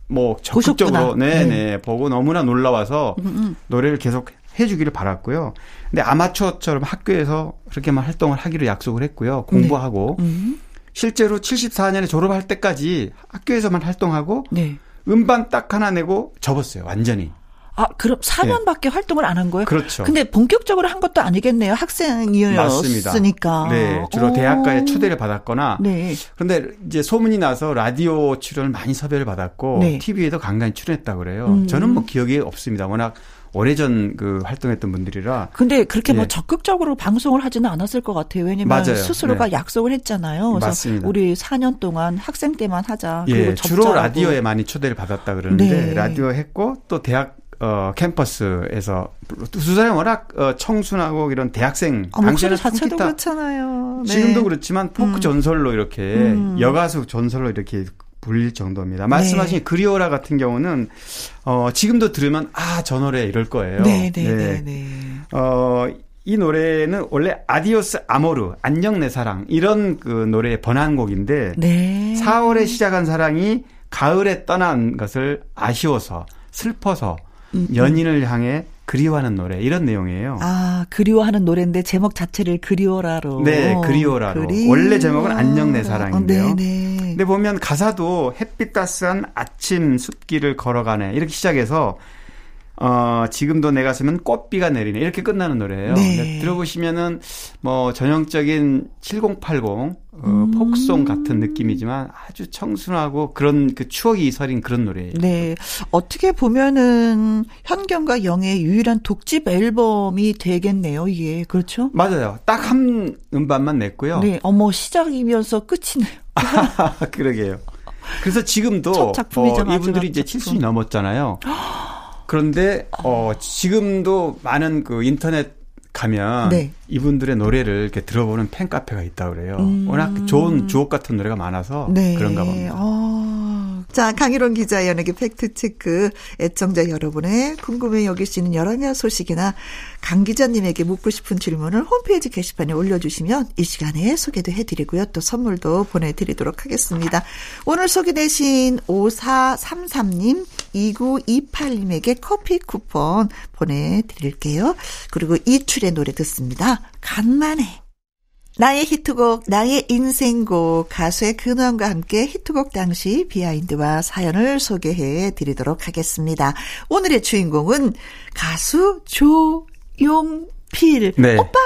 뭐 적극적으로 네네 네. 보고 너무나 놀라워서 음음. 노래를 계속 해주기를 바랐고요. 근데 아마추어처럼 학교에서 그렇게만 활동을 하기로 약속을 했고요. 공부하고 네. 실제로 칠십사 년에 졸업할 때까지 학교에서만 활동하고 네. 음반 딱 하나 내고 접었어요. 완전히. 아 그럼 사 년밖에 네. 활동을 안 한 거예요? 그렇죠. 근데 본격적으로 한 것도 아니겠네요. 학생이었으니까. 네, 주로 오. 대학가에 초대를 받았거나. 네. 그런데 이제 소문이 나서 라디오 출연을 많이 섭외를 받았고 네. 티비에도 간간히 출연했다 그래요. 음. 저는 뭐 기억이 없습니다. 워낙 오래전 그 활동했던 분들이라. 근데 그렇게 예. 뭐 적극적으로 방송을 하지는 않았을 것 같아요. 왜냐면 맞아요. 스스로가 네. 약속을 했잖아요. 그래서 맞습니다. 우리 사 년 동안 학생 때만 하자. 그리고 예. 주로 라디오에 많이 초대를 받았다 그러는데 네. 라디오 했고 또 대학 어, 캠퍼스에서 두 사람이 워낙 청순하고 이런 대학생 어, 당시에는 자체도 그렇잖아요. 네. 지금도 그렇지만 포크 음. 전설로 이렇게 음. 여가수 전설로 이렇게 불릴 정도입니다. 말씀하신 네. 그리워라 같은 경우는 어, 지금도 들으면 아, 저 노래 이럴 거예요. 네네네. 네. 네. 어, 이 노래는 원래 아디오스 아모르 안녕 내 사랑 이런 그 노래의 번안곡인데 네. 사월에 시작한 사랑이 가을에 떠난 것을 아쉬워서 슬퍼서 연인을 향해 그리워하는 노래 이런 내용이에요. 아 그리워하는 노래인데 제목 자체를 그리워라로. 네, 그리워라로. 그리... 원래 제목은 안녕 내 사랑인데요. 어, 네네. 근데 보면 가사도 햇빛 따스한 아침 숲길을 걸어가네 이렇게 시작해서 어, 지금도 내 가슴은 꽃비가 내리네 이렇게 끝나는 노래예요. 네. 들어보시면은 뭐 전형적인 칠공팔공 어, 음. 폭송 같은 느낌이지만 아주 청순하고 그런 그 추억이 서린 그런 노래예요. 네, 어떻게 보면은 현경과 영애의 유일한 독집 앨범이 되겠네요. 이게 그렇죠? 맞아요. 딱 한 음반만 냈고요. 네, 어머 시작이면서 끝이네요. 아, 그러게요. 그래서 지금도 첫 작품이자 어, 이분들이 이제 작품. 칠순이 넘었잖아요. 그런데 어, 지금도 많은 그 인터넷 가면 네. 이분들의 노래를 이렇게 들어보는 팬카페가 있다고 그래요. 음. 워낙 좋은 주옥 같은 노래가 많아서 네. 그런가 봅니다. 어. 자, 강일원 기자 연예계 팩트체크 애청자 여러분의 궁금해 여기시는 여러냐 소식이나 강 기자님에게 묻고 싶은 질문을 홈페이지 게시판에 올려주시면 이 시간에 소개도 해드리고요. 또 선물도 보내드리도록 하겠습니다. 오늘 소개되신 오사삼삼 님 이구이팔 님에게 커피 쿠폰 보내드릴게요. 그리고 이출의 노래 듣습니다. 간만에. 나의 히트곡, 나의 인생곡, 가수의 근원과 함께 히트곡 당시 비하인드와 사연을 소개해 드리도록 하겠습니다. 오늘의 주인공은 가수 조용필. 네. 오빠!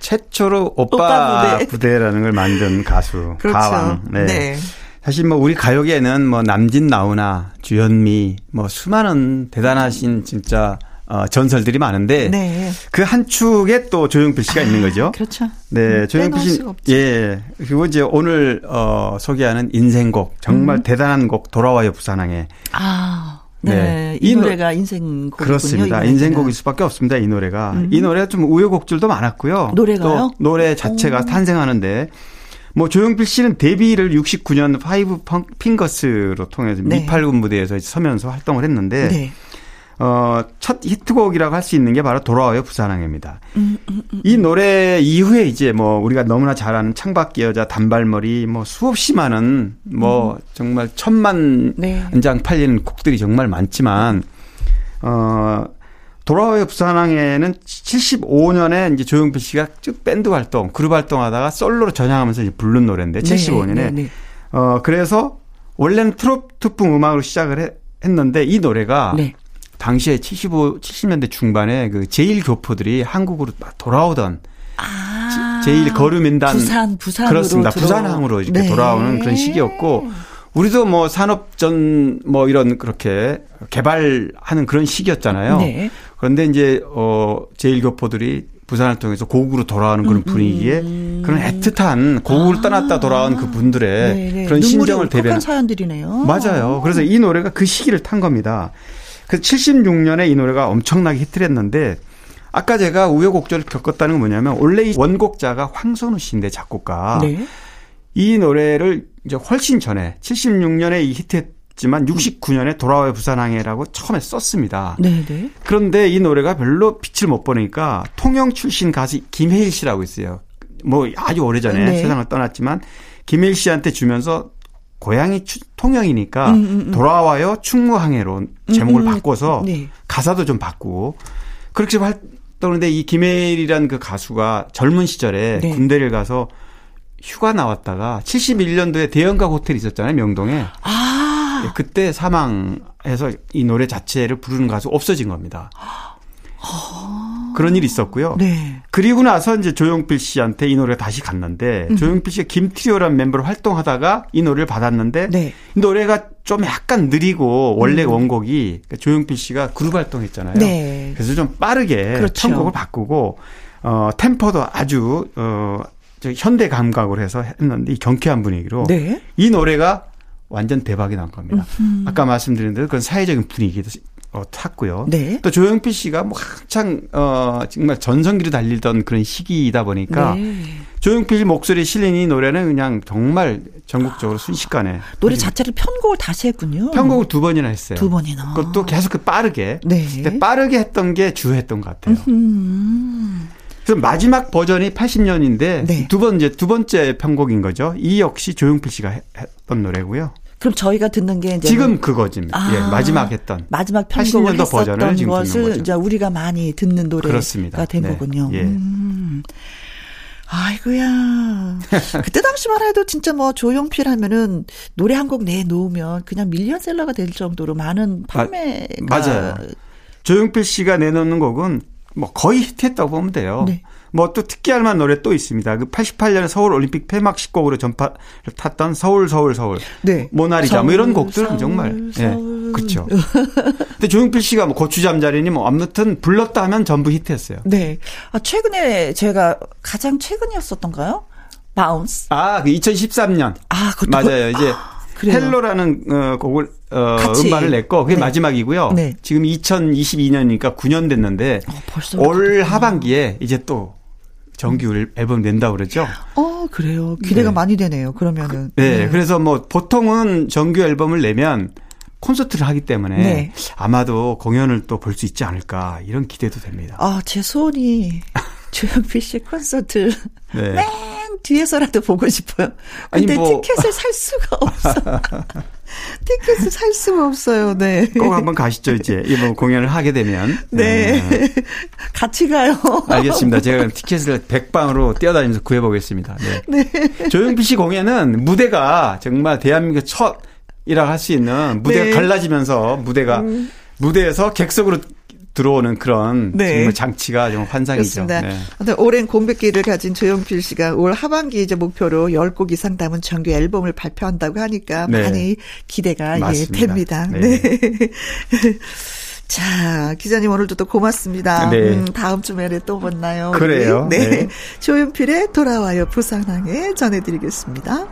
최초로 오빠, 오빠 부대. 부대라는 걸 만든 가수. 그렇죠. 가왕. 네. 네. 사실 뭐 우리 가요계에는 뭐 남진 나훈아, 주현미, 뭐 수많은 대단하신 진짜 어, 전설들이 많은데 네. 그 한 축에 또 조용필 씨가 아, 있는 거죠. 그렇죠. 네, 조용필 씨. 예. 그리고 이제 오늘 어, 소개하는 인생곡 정말 음. 대단한 곡 돌아와요 부산항에. 아. 네. 네. 이, 이 노래가 인생곡이군요. 그렇습니다. 인생곡일 수밖에 없습니다. 이 노래가. 음. 이 노래가 좀 우여곡절도 많았고요. 노래가요? 또 노래 자체가 오. 탄생하는데 뭐 조용필 씨는 데뷔를 육십구 년 파이브 핑거스로 통해서 네. 미팔군 무대에서 서면서 활동을 했는데 네. 어, 첫 히트곡이라고 할 수 있는 게 바로 돌아와요 부산항입니다. 음, 음, 음. 이 노래 이후에 이제 뭐 우리가 너무나 잘 아는 창밖의 여자 단발머리 뭐 수없이 많은 뭐 음. 정말 천만 네. 장 팔리는 곡들이 정말 많지만 어, 돌아와요 부산항에는 칠십오 년에 이제 조용필 씨가 쭉 밴드 활동, 그룹 활동하다가 솔로로 전향하면서 이제 부른 노래인데 네, 칠십오 년에 네, 네. 어, 그래서 원래는 트로트풍 음악으로 시작을 해, 했는데 이 노래가 네. 당시에 칠십오, 칠십 년대 중반에 그 제일 교포들이 한국으로 막 돌아오던 아, 제일 거류민단 부산 부산으로 그렇습니다. 부산항으로 이렇게 네. 돌아오는 그런 시기였고 우리도 뭐 산업전 뭐 이런 그렇게 개발하는 그런 시기였잖아요. 네. 그런데 이제 어 제일교포들이 부산을 통해서 고국으로 돌아오는 그런 분위기에 음. 그런 애틋한 고국을 아. 떠났다 돌아온 그 분들의 네네. 그런 심정을 대변한 사연들이네요. 맞아요. 그래서 이 노래가 그 시기를 탄 겁니다. 그래서 칠십육 년에 이 노래가 엄청나게 히트를 했는데 아까 제가 우여곡절을 겪었다는 건 뭐냐면 원래 이 원곡자가 황선우 씨인데 작곡가 네. 이 노래를 이제 훨씬 전에 칠십육 년에 이 히트했지만 육십구 년에 돌아와요 부산항해라고 처음에 썼습니다. 네네. 그런데 이 노래가 별로 빛을 못 보니까 통영 출신 가수 김혜일 씨라고 있어요. 뭐 아주 오래전에 네. 세상을 떠났지만 김혜일 씨한테 주면서 고향이 통영이니까 음, 음, 음. 돌아와요 충무항해로 제목을 음, 음. 바꿔서 네. 가사도 좀 바꾸고 그렇게 활동하는데 이 김혜일이라는 그 가수가 젊은 시절에 네. 군대를 가서 휴가 나왔다가 칠십일 년도에 대형가 호텔이 있었잖아요. 명동에. 아. 네, 그때 사망해서 이 노래 자체를 부르는 가수 없어진 겁니다. 아. 그런 일이 있었고요. 네. 그리고 나서 이제 조용필 씨한테 이 노래가 다시 갔는데 음. 조용필 씨가 김트리오라는 멤버로 활동하다가 이 노래를 받았는데 네. 이 노래가 좀 약간 느리고 원래 음. 원곡이 그러니까 조용필 씨가 그룹 활동했잖아요. 네. 그래서 좀 빠르게 그렇죠. 편곡을 바꾸고 어, 템포도 아주 어, 현대 감각으로 해서 했는데 이 경쾌한 분위기로 네. 이 노래가 완전 대박이 난 겁니다. 음흠. 아까 말씀드린 대로 그런 사회적인 분위기도 탔고요. 네. 또 조용필 씨가 뭐 한창 어, 정말 전성기로 달리던 그런 시기이다 보니까 네. 조용필 목소리에 실린 이 노래는 그냥 정말 전국적으로 순식간에. 아, 노래 자체를 편곡을 다시 했군요. 편곡을 두 번이나 했어요. 두 번이나. 그것도 계속 그 빠르게. 네. 근데 빠르게 했던 게 주했던 것 같아요. 음흠. 그래서 마지막 버전이 팔십 년인데 네. 두 번 이제 두 번째 편곡인 거죠. 이 역시 조용필 씨가 했던 노래고요. 그럼 저희가 듣는 게 이제 지금 그거입니다. 아, 예, 마지막 했던 마지막 편곡을 팔십 년도 버전을 지금 듣는 거죠. 이제 우리가 많이 듣는 노래가 그렇습니다. 된 네. 거군요. 예. 음. 아이고야. 그때 당시만 해도 진짜 뭐 조용필 하면은 노래 한 곡 내놓으면 그냥 밀리언셀러가 될 정도로 많은 판매가 마, 맞아요. 조용필 씨가 내놓는 곡은 뭐 거의 히트했다고 보면 돼요. 네. 뭐 또 특기할 만한 노래 또 있습니다. 그 팔십팔 년에 서울 올림픽 폐막식 곡으로 전파를 탔던 서울 서울 서울, 네. 모나리자 서울, 뭐 이런 곡들은 서울, 정말 서울. 네. 그렇죠. 근데 조용필 씨가 뭐 고추 잠자리니 뭐 아무튼 불렀다 하면 전부 히트했어요. 네. 아, 최근에 제가 가장 최근이었었던가요? 바운스. 아, 그 이천십삼 년. 아, 그것도 맞아요. 이제 아. 그래요. 헬로라는 어, 곡을 어, 음반을 냈고 그게 네. 마지막이고요. 네. 지금 이천이십이 년이니까 구 년 됐는데 어, 올 그렇구나. 하반기에 이제 또 정규 앨범 낸다고 그러죠. 어 그래요. 기대가 네. 많이 되네요. 그러면은. 그, 네. 네. 그래서 뭐 보통은 정규 앨범을 내면 콘서트를 하기 때문에 네. 아마도 공연을 또 볼 수 있지 않을까 이런 기대도 됩니다. 아, 제 손이 조용필 씨 콘서트. 네. 네. 뒤에서라도 보고 싶어요. 근데 뭐. 티켓을 살 수가 없어. 티켓을 살 수가 없어요. 네. 꼭 한번 가시죠, 이제. 이번 공연을 하게 되면. 네. 네. 같이 가요. 알겠습니다. 제가 티켓을 백방으로 뛰어다니면서 구해보겠습니다. 네. 네. 조용필 씨 공연은 무대가 정말 대한민국 첫이라고 할 수 있는 무대가 네. 갈라지면서 무대가, 음. 무대에서 객석으로 들어오는 그런 네. 정말 장치가 정말 환상이죠. 네. 오랜 공백기를 가진 조용필 씨가 올 하반기 이제 목표로 십 곡 이상 담은 정규 앨범을 발표한다고 하니까 네. 많이 기대가 예, 됩니다. 네. 네. 자, 기자님 오늘도 또 고맙습니다. 네. 음, 다음 주말에 또 만나요. 그래요. 네. 네. 조용필의 돌아와요 부산항에 전해드리겠습니다.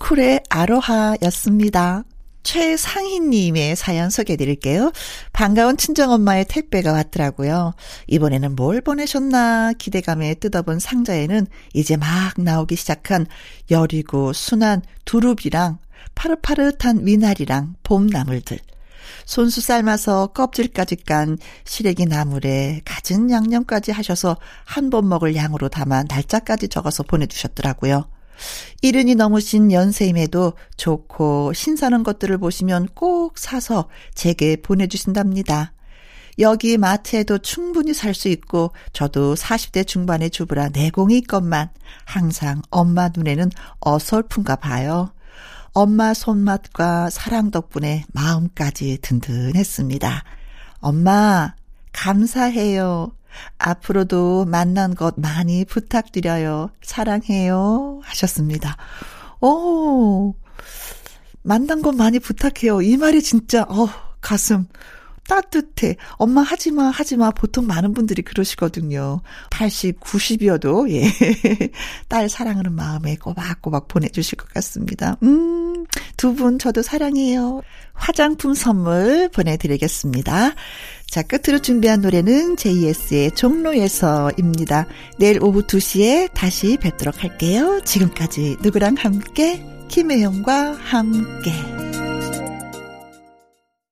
쿨의 아로하였습니다. 최상희님의 사연 소개해드릴게요. 반가운 친정엄마의 택배가 왔더라고요. 이번에는 뭘 보내셨나 기대감에 뜯어본 상자에는 이제 막 나오기 시작한 여리고 순한 두릅이랑 파릇파릇한 미나리랑 봄나물들. 손수 삶아서 껍질까지 깐 시래기 나물에 갖은 양념까지 하셔서 한 번 먹을 양으로 담아 날짜까지 적어서 보내주셨더라고요. 일흔이 넘으신 연세임에도 좋고 신선한 것들을 보시면 꼭 사서 제게 보내주신답니다. 여기 마트에도 충분히 살 수 있고 저도 사십 대 중반의 주부라 내공이 있건만 항상 엄마 눈에는 어설픈가 봐요. 엄마 손맛과 사랑 덕분에 마음까지 든든했습니다. 엄마 감사해요. 앞으로도 만난 것 많이 부탁드려요. 사랑해요. 하셨습니다. 오, 만난 것 많이 부탁해요. 이 말이 진짜 어, 가슴 따뜻해. 엄마 하지마 하지마 보통 많은 분들이 그러시거든요. 팔십, 구십이어도 예. 딸 사랑하는 마음에 꼬박꼬박 보내주실 것 같습니다. 음, 두 분 저도 사랑해요. 화장품 선물 보내드리겠습니다. 자, 끝으로 준비한 노래는 제이에스의 종로에서입니다. 내일 오후 두 시에 다시 뵙도록 할게요. 지금까지 누구랑 함께? 김혜영과 함께.